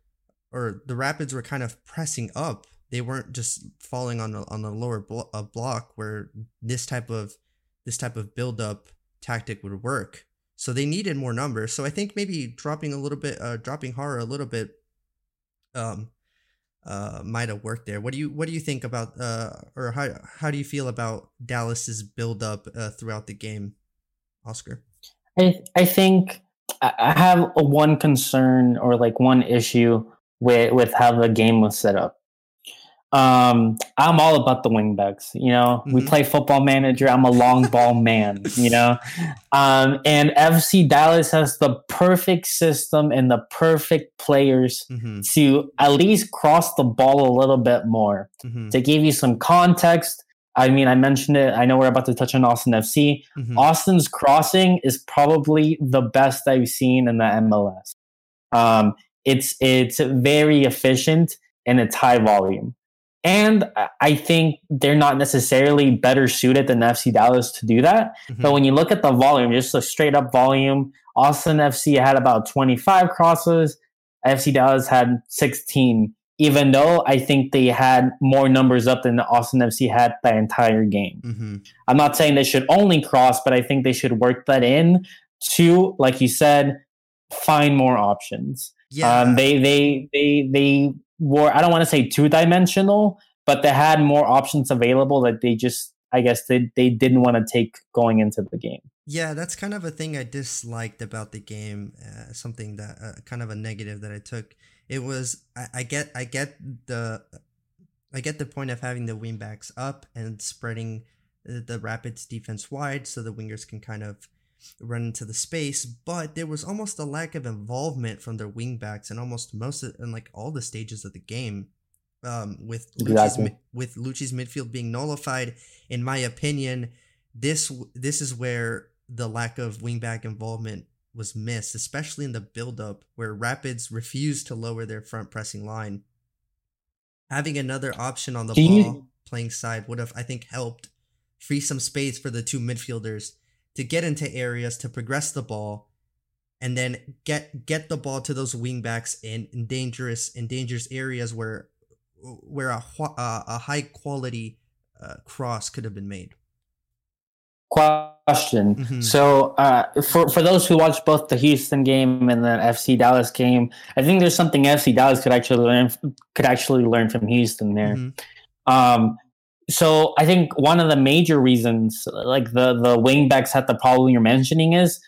or the Rapids were kind of pressing up. They weren't just falling on the, on the lower blo- a block where this type of this type of build up tactic would work. So they needed more numbers. So I think maybe dropping a little bit, uh, dropping Hara a little bit um uh might have worked there. What do you what do you think about uh or how how do you feel about Dallas's build up uh, throughout the game, Oscar? I I think I have a one concern or like one issue with with how the game was set up. Um I'm all about the wingbacks, you know. Mm-hmm. We play Football Manager. I'm a long ball man, you know. Um and F C Dallas has the perfect system and the perfect players mm-hmm. to at least cross the ball a little bit more. Mm-hmm. To give you some context, I mean, I mentioned it. I know we're about to touch on Austin F C. Mm-hmm. Austin's crossing is probably the best I've seen in the M L S. Um it's it's very efficient and it's high volume. And I think they're not necessarily better suited than F C Dallas to do that. Mm-hmm. But when you look at the volume, just a straight up volume, Austin F C had about twenty-five crosses. F C Dallas had sixteen, even though I think they had more numbers up than Austin F C had the entire game. Mm-hmm. I'm not saying they should only cross, but I think they should work that in Two, like you said, find more options. Yeah. Um, they they they they were, I don't want to say two-dimensional, but they had more options available that they just, I guess they, they didn't want to take going into the game. Yeah, that's kind of a thing I disliked about the game. Uh, something that uh, kind of a negative that I took. It was I, I get I get the I get the point of having the wingbacks up and spreading the, the Rapids defense wide so the wingers can kind of run into the space, but there was almost a lack of involvement from their wingbacks in almost most of, in like all the stages of the game. Um, with Lucci's, exactly. with Lucci's midfield being nullified, in my opinion, this this is where the lack of wingback involvement was missed, especially in the build-up where Rapids refused to lower their front pressing line. Having another option on the Do ball you... playing side would have, I think, helped free some space for the two midfielders to get into areas to progress the ball, and then get get the ball to those wingbacks in, in dangerous in dangerous areas where. where a, uh, a high quality uh, cross could have been made. Question. Mm-hmm. So uh, for, for those who watched both the Houston game and the F C Dallas game, I think there's something F C Dallas could actually learn, could actually learn from Houston there. Mm-hmm. Um, so I think one of the major reasons, like the, the wingbacks had the problem you're mentioning is,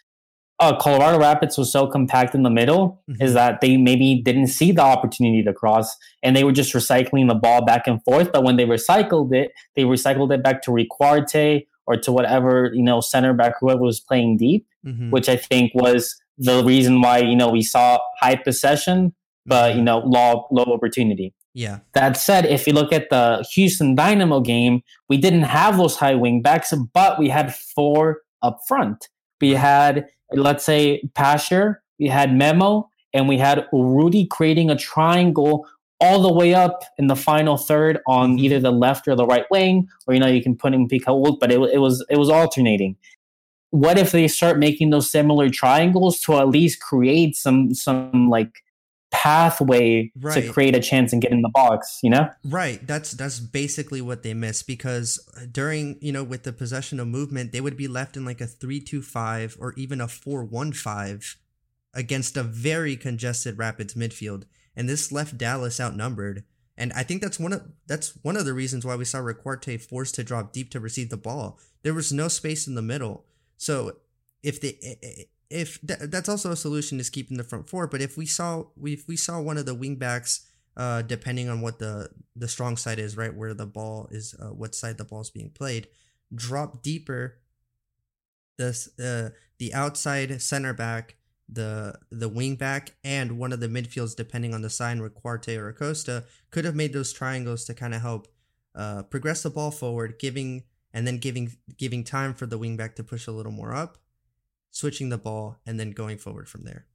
Uh, Colorado Rapids was so compact in the middle mm-hmm. is that they maybe didn't see the opportunity to cross, and they were just recycling the ball back and forth. But when they recycled it, they recycled it back to Ricuarte or to whatever, you know, center back, whoever was playing deep, mm-hmm. which I think was the reason why, you know, we saw high possession, but, you know, low, low opportunity. Yeah. That said, if you look at the Houston Dynamo game, we didn't have those high wing backs, but we had four up front. We had, let's say, Parker, we had Memo, and we had Rudy creating a triangle all the way up in the final third on either the left or the right wing, or, you know, you can put him in Pico, but it, it was it was alternating. What if they start making those similar triangles to at least create some, some like, pathway right. to create a chance and get in the box, you know? Right. That's that's basically what they missed, because during, you know, with the possession of movement, they would be left in like a three two five or even a four one five against a very congested Rapids midfield. And this left Dallas outnumbered. And I think that's one of that's one of the reasons why we saw Ricuarte forced to drop deep to receive the ball. There was no space in the middle. So if they If th- that's also a solution, is keeping the front four. But if we saw we if we saw one of the wingbacks, uh, depending on what the, the strong side is, right, where the ball is, uh, what side the ball is being played, drop deeper. The uh, the outside center back, the the wingback, and one of the midfields, depending on the side, Ricuarte or Acosta, could have made those triangles to kind of help, uh, progress the ball forward, giving and then giving giving time for the wingback to push a little more up, switching the ball, and then going forward from there.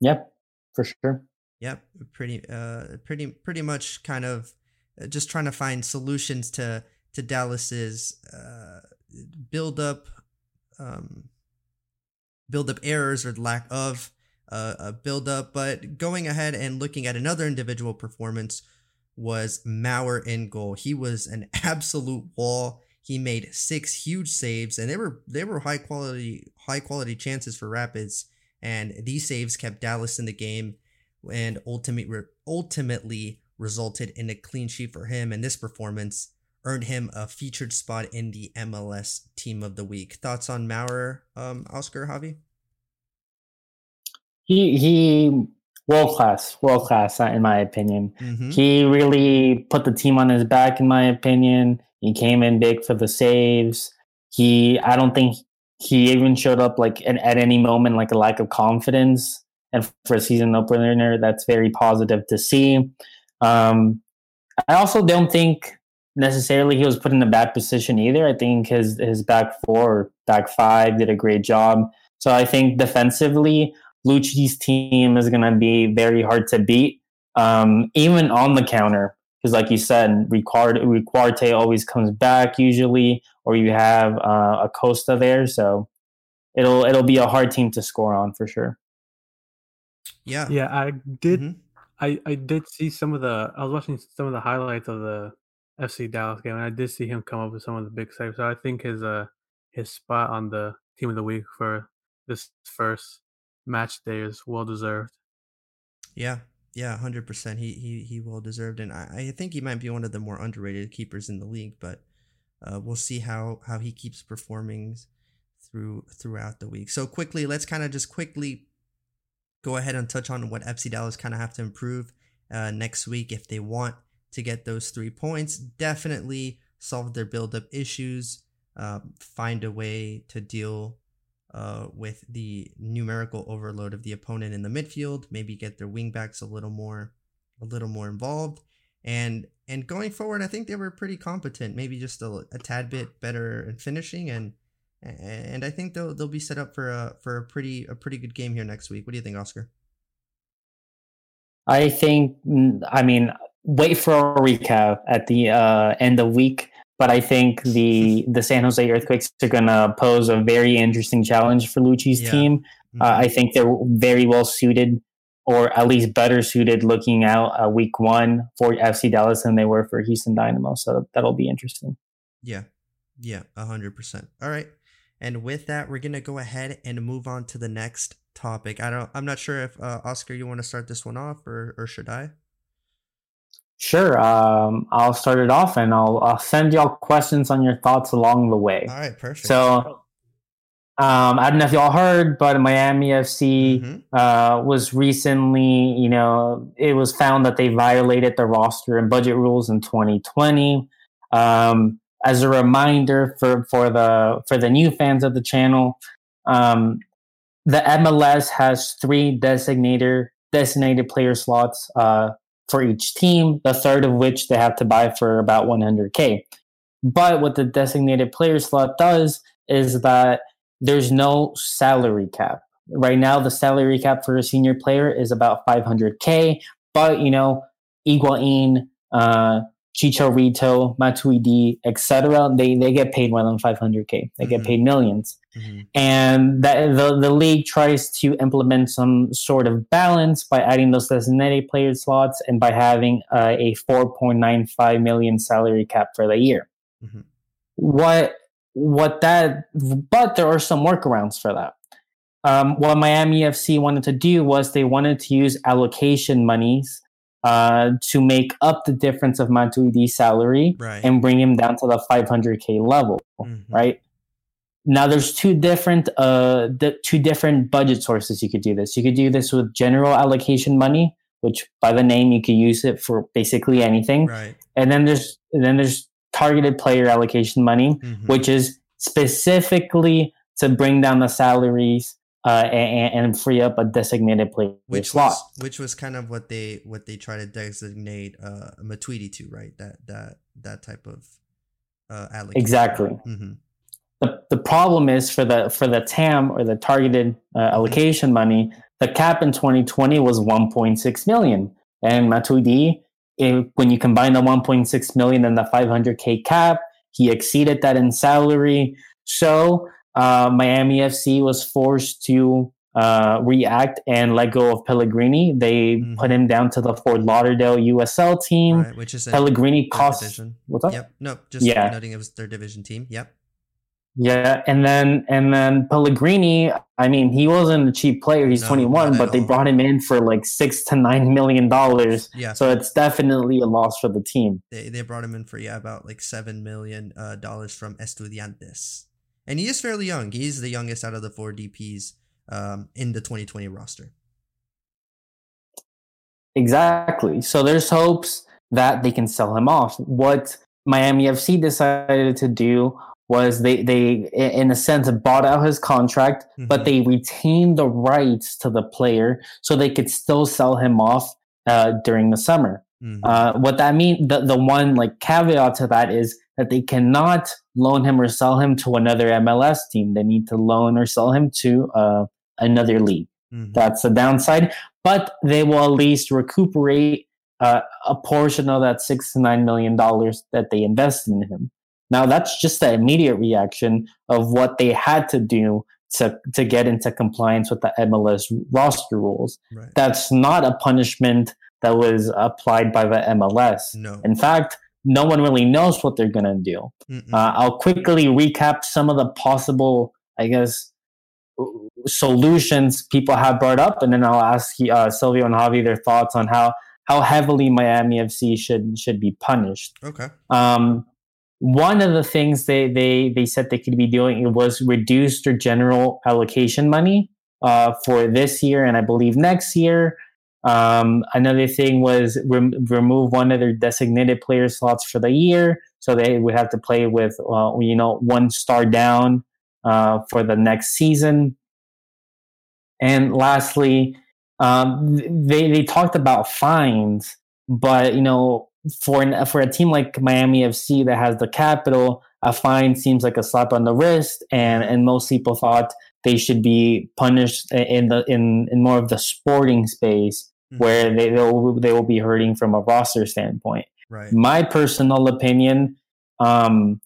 Yep, for sure. Yep, pretty uh, pretty pretty much kind of just trying to find solutions to, to Dallas's uh, build-up um, build-up errors or lack of uh, a build-up. But going ahead and looking at another individual performance was Maurer in goal. He was an absolute wall. He made six huge saves, and they were they were high quality high quality chances for Rapids, and these saves kept Dallas in the game, and ultimately ultimately resulted in a clean sheet for him. And this performance earned him a featured spot in the M L S Team of the Week. Thoughts on Maurer, um, Oscar, Javi? He he, world class, world class in my opinion. Mm-hmm. He really put the team on his back, in my opinion. He came in big for the saves. He, I don't think he even showed up like an, at any moment like a lack of confidence. And for a season opener, that's very positive to see. Um, I also don't think necessarily he was put in a bad position either. I think his his back four, or back five, did a great job. So I think defensively, Lucci's team is going to be very hard to beat, um, even on the counter. Because like you said, Ricardo, Ricuarte always comes back usually, or you have uh, Acosta there, so it'll it'll be a hard team to score on for sure. Yeah, yeah, I did, mm-hmm. I, I did see some of the. I was watching some of the highlights of the F C Dallas game, and I did see him come up with some of the big saves. So I think his uh his spot on the team of the week for this first match day is well deserved. Yeah, yeah, one hundred percent. He he he well deserved, and I, I think he might be one of the more underrated keepers in the league. But uh, we'll see how how he keeps performing through throughout the week. So quickly, let's kind of just quickly go ahead and touch on what F C Dallas kind of have to improve uh, next week if they want to get those three points. Definitely solve their build-up issues. Uh, find a way to deal uh, with the numerical overload of the opponent in the midfield. Maybe get their wing backs a little more, a little more involved. And and going forward, I think they were pretty competent. Maybe just a, a tad bit better in finishing, and and I think they'll they'll be set up for a for a pretty a pretty good game here next week. What do you think, Oscar? I think I mean wait for a recap at the uh, end of week. But I think the, the San Jose Earthquakes are going to pose a very interesting challenge for Lucci's yeah. team. Mm-hmm. Uh, I think they're very well suited, or at least better suited, looking out uh, week one for F C Dallas than they were for Houston Dynamo. So that'll be interesting. Yeah, yeah, one hundred percent. All right. And with that, we're going to go ahead and move on to the next topic. I don't, I'm not sure if, uh, Oscar, you want to start this one off, or, or should I? Sure. Um, I'll start it off, and I'll, I'll send y'all questions on your thoughts along the way. All right, perfect. So um, I don't know if y'all heard, but Miami F C mm-hmm. uh, was recently, you know, it was found that they violated the roster and budget rules in twenty twenty. Um, as a reminder for, for the for the new fans of the channel, um, the M L S has three designator designated player slots uh for each team, the third of which they have to buy for about one hundred K. But what the designated player slot does is that there's no salary cap. Right now, the salary cap for a senior player is about five hundred K. But, you know, Higuain, uh, Chicharito, Matuidi, et cetera, they they get paid more than five hundred K. They mm-hmm. get paid millions. Mm-hmm. And that, the, the league tries to implement some sort of balance by adding those designated player slots and by having uh, a four point nine five million salary cap for the year. Mm-hmm. What what that? But there are some workarounds for that. Um, what Miami F C wanted to do was they wanted to use allocation monies Uh, to make up the difference of Matuidi's salary right. and bring him down to the five hundred K level, mm-hmm. right? Now, there's two different uh, the two different budget sources you could do this. You could do this with general allocation money, which by the name you could use it for basically anything. Right. And then there's then there's targeted player allocation money, mm-hmm. which is specifically to bring down the salaries Uh, and, and free up a designated player which slot, was, which was kind of what they what they try to designate uh, Matuidi to, right? That that that type of uh, allocation. Exactly. Mm-hmm. The the problem is for the for the T A M or the targeted uh, allocation mm-hmm. money, the cap in twenty twenty was one point six million, and Matuidi, it, when you combine the one point six million and the five hundred K cap, he exceeded that in salary. So. Uh, Miami F C was forced to uh, react and let go of Pellegrini. They mm-hmm. put him down to the Fort Lauderdale U S L team, right, which is Pellegrini cost. What's up? Yep. No, just yeah. noting it was their division team. Yep. Yeah, and then and then Pellegrini. I mean, he wasn't a cheap player. He's no, twenty-one, but all. They brought him in for like six to nine million dollars. Yeah. So it's definitely a loss for the team. They they brought him in for yeah about like seven million dollars uh, from Estudiantes. And he is fairly young. He's the youngest out of the four D Ps um, in the twenty twenty roster. Exactly. So there's hopes that they can sell him off. What Miami F C decided to do was they, they in a sense, bought out his contract, mm-hmm. but they retained the rights to the player so they could still sell him off uh, during the summer. Mm-hmm. Uh, what that means, the, the one like caveat to that is that they cannot loan him or sell him to another M L S team. They need to loan or sell him to uh, another league. Mm-hmm. That's the downside. But they will at least recuperate uh, a portion of that six to nine million dollars that they invested in him. Now that's just the immediate reaction of what they had to do to to get into compliance with the M L S roster rules. Right. That's not a punishment that was applied by the M L S. No. In fact, no one really knows what they're going to do. Uh, I'll quickly recap some of the possible I guess, solutions people have brought up. And then I'll ask uh, Silvio and Javi their thoughts on how, how heavily Miami F C should should be punished. Okay. Um, one of the things they, they, they said they could be doing was reduce their general allocation money uh, for this year and I believe next year. Um, another thing was re- remove one of their designated player slots for the year, so they would have to play with uh, you know one star down uh, for the next season. And lastly, um, they they talked about fines, but you know. For an, for a team like Miami F C that has the capital, a fine seems like a slap on the wrist, and, and most people thought they should be punished in the in, in more of the sporting space mm-hmm. where they will they will be hurting from a roster standpoint. Right. My personal opinion, um,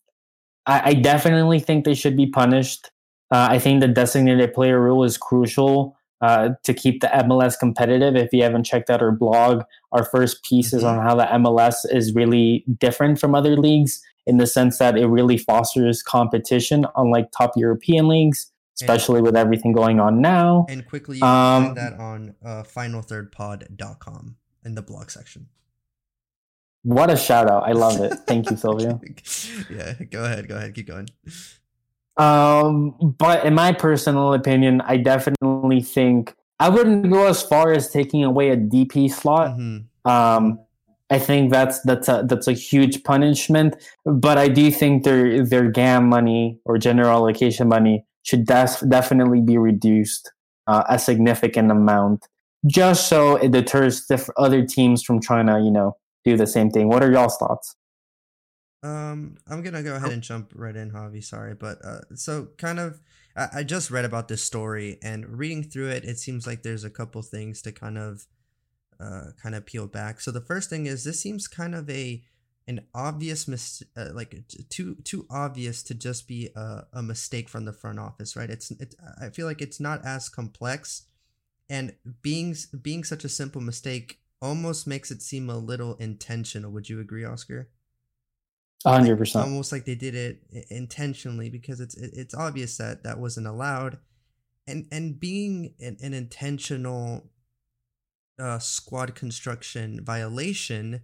I, I definitely think they should be punished. Uh, I think the designated player rule is crucial. Uh, to keep the M L S competitive. If you haven't checked out our blog, our first piece is on how the M L S is really different from other leagues in the sense that it really fosters competition, unlike top European leagues, especially and, with everything going on now. And quickly, you can um, find that on uh, final third pod dot com in the blog section. What a shout out. I love it. Thank you, Silvio. Yeah, go ahead. Go ahead. Keep going. Um, but in my personal opinion, I definitely think I wouldn't go as far as taking away a D P slot. Mm-hmm. Um, I think that's that's a that's a huge punishment. But I do think their their G A M money or general allocation money should def- definitely be reduced uh, a significant amount, just so it deters diff- other teams from trying to you know do the same thing. What are y'all's thoughts? Um, I'm going to go ahead and jump right in, Javi. Sorry. But uh, so kind of I, I just read about this story, and reading through it, it seems like there's a couple things to kind of uh, kind of peel back. So the first thing is this seems kind of a an obvious mis- uh, like too too obvious to just be a, a mistake from the front office. Right. It's it, I feel like it's not as complex, and being being such a simple mistake almost makes it seem a little intentional. Would you agree, Oscar? one hundred percent. Like, almost like they did it intentionally, because it's it's obvious that that wasn't allowed, and and being an, an intentional uh, squad construction violation,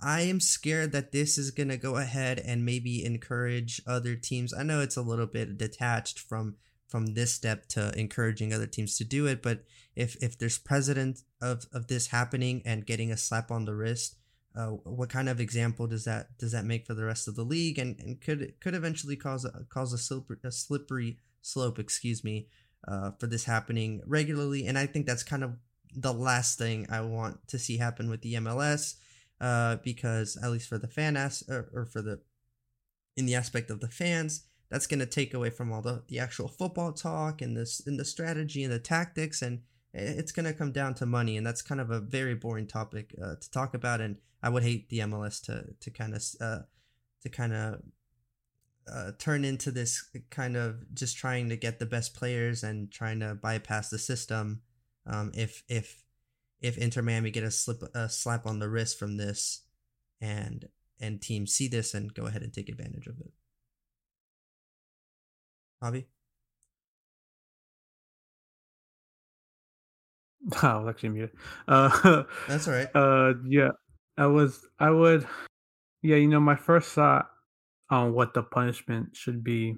I am scared that this is gonna go ahead and maybe encourage other teams. I know it's a little bit detached from from this step to encouraging other teams to do it, but if if there's precedent of of this happening and getting a slap on the wrist. Uh, what kind of example does that does that make for the rest of the league, and, and could could eventually cause a, cause a, slipper, a slippery slope, excuse me, uh, for this happening regularly. And I think that's kind of the last thing I want to see happen with the M L S, uh, because at least for the fan as or, or for the in the aspect of the fans, that's going to take away from all the, the actual football talk and this and the strategy and the tactics, and it's going to come down to money, and that's kind of a very boring topic uh, to talk about. And I would hate the M L S to to kind of uh, to kind of uh, turn into this kind of just trying to get the best players and trying to bypass the system. Um, if if if Inter Miami get a slip a slap on the wrist from this, and and teams see this and go ahead and take advantage of it. Javi? Wow, I was actually muted. Uh, That's all right. Uh, yeah. I was, I would, yeah, you know, my first thought on what the punishment should be,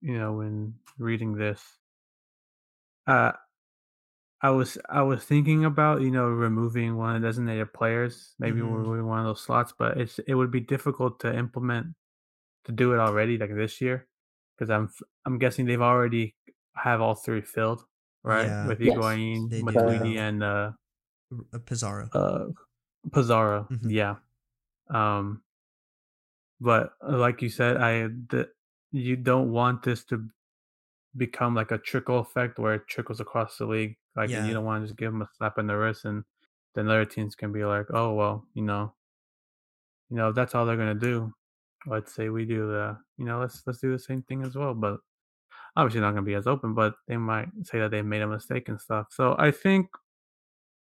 you know, when reading this, uh, I was, I was thinking about, you know, removing one of the designated players, maybe mm-hmm. removing one of those slots, but it's, it would be difficult to implement, to do it already, like this year, because I'm, I'm guessing they've already have all three filled, right? Yeah. With Higuain, yes, Matuidi, and uh, Pizarro. Uh, Pizarro, mm-hmm. yeah, um, but like you said, I the, you don't want this to become like a trickle effect where it trickles across the league. Like yeah. You don't want to just give them a slap in the wrist, and then other teams can be like, "Oh well, you know, you know, if that's all they're gonna do. Let's say we do the, you know, let's let's do the same thing as well." But obviously not gonna be as open, but they might say that they made a mistake and stuff. So I think,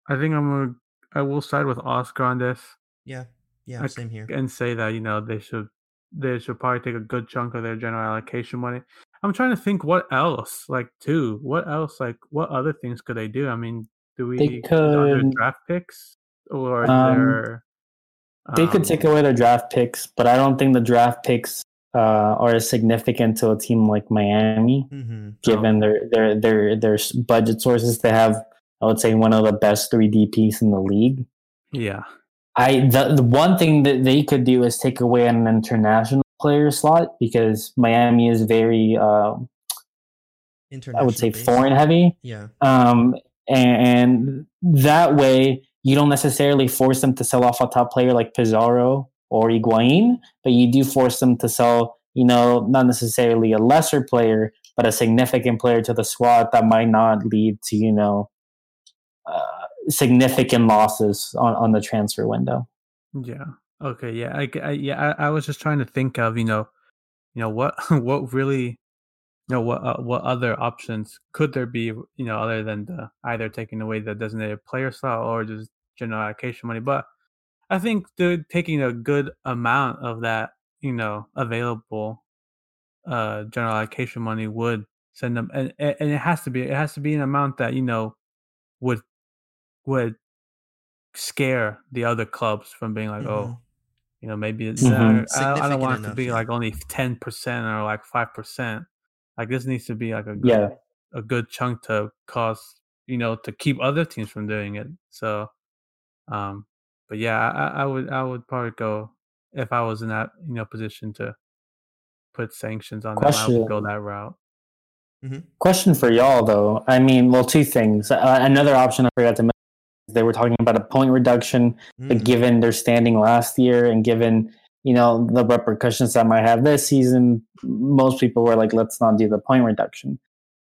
I think I'm gonna. I will side with Oscar on this. Yeah, yeah, same here. And say that, you know, they should they should probably take a good chunk of their general allocation money. I'm trying to think what else, like, too. What else, like, what other things could they do? I mean, do we could draft picks or um, their? Um, they could take away their draft picks, but I don't think the draft picks uh, are as significant to a team like Miami, mm-hmm. given oh. their, their their their budget sources. They have, I would say, one of the best three D Ps in the league. Yeah. I the, the one thing that they could do is take away an international player slot, because Miami is very, uh, international, I would say, based. foreign heavy. Yeah. Um, and, and that way, you don't necessarily force them to sell off a top player like Pizarro or Higuain, but you do force them to sell, you know, not necessarily a lesser player, but a significant player to the squad that might not lead to, you know, uh, significant losses on, on the transfer window. Yeah. Okay. Yeah. I, I yeah. I, I was just trying to think of, you know, you know what what really, you know, what uh, what other options could there be, you know, other than the, either taking away the designated player slot or just general allocation money. But I think they're taking a good amount of that, you know, available uh, general allocation money would send them, and and it has to be it has to be an amount that, you know, would would scare the other clubs from being like, mm-hmm. oh, you know, maybe it's mm-hmm. I, I don't want it enough, to be yeah. like only ten percent or like five percent. Like, this needs to be like a good, yeah. a good chunk to cause, you know, to keep other teams from doing it. So, um, but yeah, I, I would I would probably go, if I was in that, you know, position to put sanctions on Question. them, I would go that route. Mm-hmm. Question for y'all though. I mean, well, two things. Uh, another option I forgot to mention. They were talking about a point reduction, but given their standing last year and given, you know, the repercussions that might have this season, most people were like, let's not do the point reduction.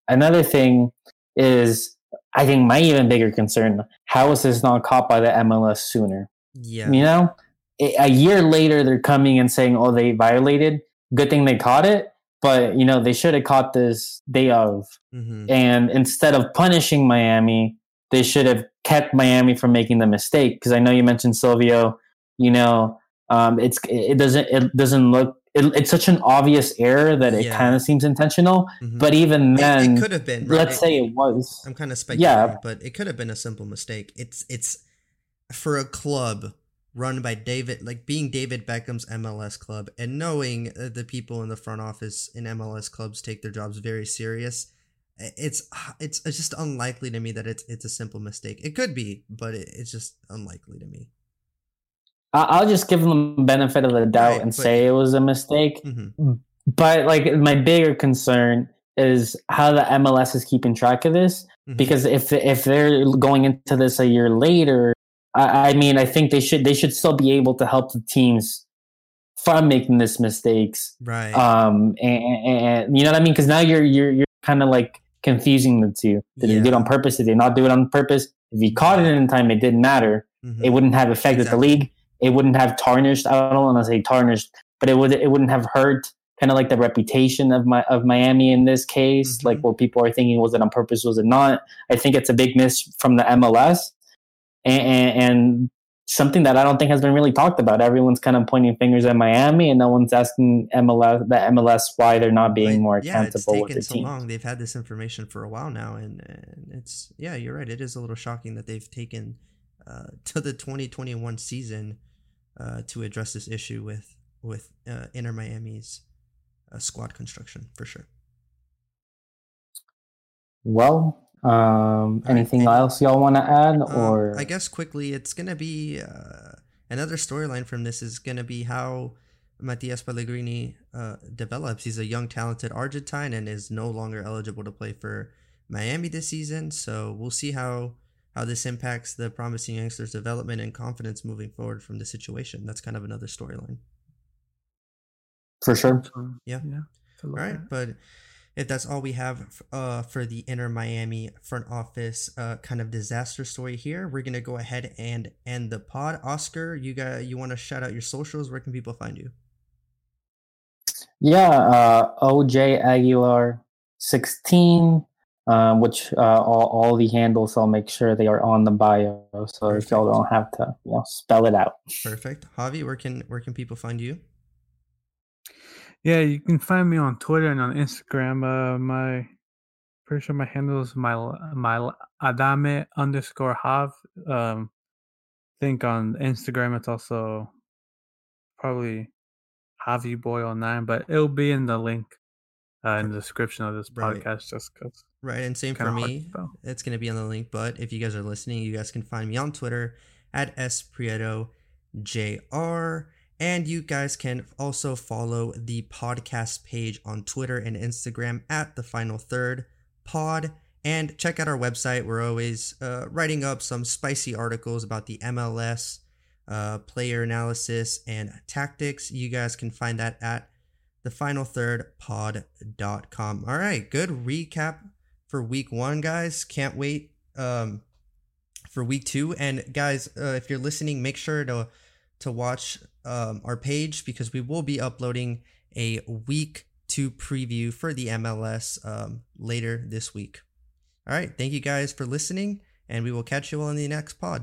Another thing is, I think my even bigger concern, how is this not caught by the M L S sooner? Yeah. You know, a year later, they're coming and saying, oh, they violated. Good thing they caught it. But, you know, they should have caught this day of. Mm-hmm. And instead of punishing Miami, they should have kept Miami from making the mistake, because I know you mentioned Silvio. You know, um, it's it doesn't it doesn't look it, it's such an obvious error that it yeah. kind of seems intentional. Mm-hmm. But even then, it, it could have been. Right? Let's it, say it was. I'm kind of speculating, yeah. but it could have been a simple mistake. It's it's for a club run by David, like being David Beckham's M L S club, and knowing that the people in the front office in M L S clubs take their jobs very serious. It's it's it's just unlikely to me that it's it's a simple mistake. It could be, but it, it's just unlikely to me. I'll just give them the benefit of the doubt right, and but, say it was a mistake. Mm-hmm. But like, my bigger concern is how the M L S is keeping track of this, mm-hmm. because if if they're going into this a year later, I, I mean, I think they should they should still be able to help the teams from making these mistakes, right? Um, and, and you know what I mean, because now you're you're you're kind of like confusing the two. Did yeah. they do it on purpose? Did they not do it on purpose? If you caught it in time, it didn't matter. Mm-hmm. It wouldn't have affected exactly. the league. It wouldn't have tarnished. I don't want to say tarnished, but it would. It wouldn't have hurt kind of like the reputation of my of Miami in this case. Mm-hmm. Like, what people are thinking, was it on purpose? Was it not? I think it's a big miss from the M L S, and, and, and something that I don't think has been really talked about. Everyone's kind of pointing fingers at Miami, and no one's asking M L S, the M L S, why they're not being right. more yeah, accountable with the so team. Long. They've had this information for a while now, and, and it's yeah, you're right. It is a little shocking that they've taken uh, to the twenty twenty-one season uh, to address this issue with with uh, Inter Miami's uh, squad construction, for sure. Well. Um, anything right, else y'all want to add, or um, I guess quickly, it's gonna be uh, another storyline from this is gonna be how Matias Pellegrini uh, develops. He's a young, talented Argentine and is no longer eligible to play for Miami this season. So we'll see how how this impacts the promising youngster's development and confidence moving forward from the situation. That's kind of another storyline, for sure. Yeah. yeah All right, that. but. If that's all we have uh, for the Inter Miami front office uh, kind of disaster story here, we're going to go ahead and end the pod. Oscar, you got you want to shout out your socials? Where can people find you? Yeah, uh, O J Aguilar sixteen, um, which uh, all, all the handles, I'll make sure they are on the bio, so Perfect. y'all don't have to you know, spell it out. Perfect. Javi, where can where can people find you? Yeah, you can find me on Twitter and on Instagram. Uh, my pretty sure my handle is my my Adame underscore Hav. Um, I think on Instagram it's also probably Javi Boy on nine, but it'll be in the link uh, in the description of this podcast. Right. Just cause right, and same for me. It's gonna be on the link. But if you guys are listening, you guys can find me on Twitter at S Prieto J R. And you guys can also follow the podcast page on Twitter and Instagram at The Final Third Pod. And check out our website. We're always uh, writing up some spicy articles about the M L S, uh, player analysis, and tactics. You guys can find that at the final third pod dot com. All right, good recap for week one, guys. Can't wait um, for week two. And guys, uh, if you're listening, make sure to to watch um, our page, because we will be uploading a week two preview for the M L S um, later this week. All right. Thank you guys for listening, and we will catch you all in the next pod.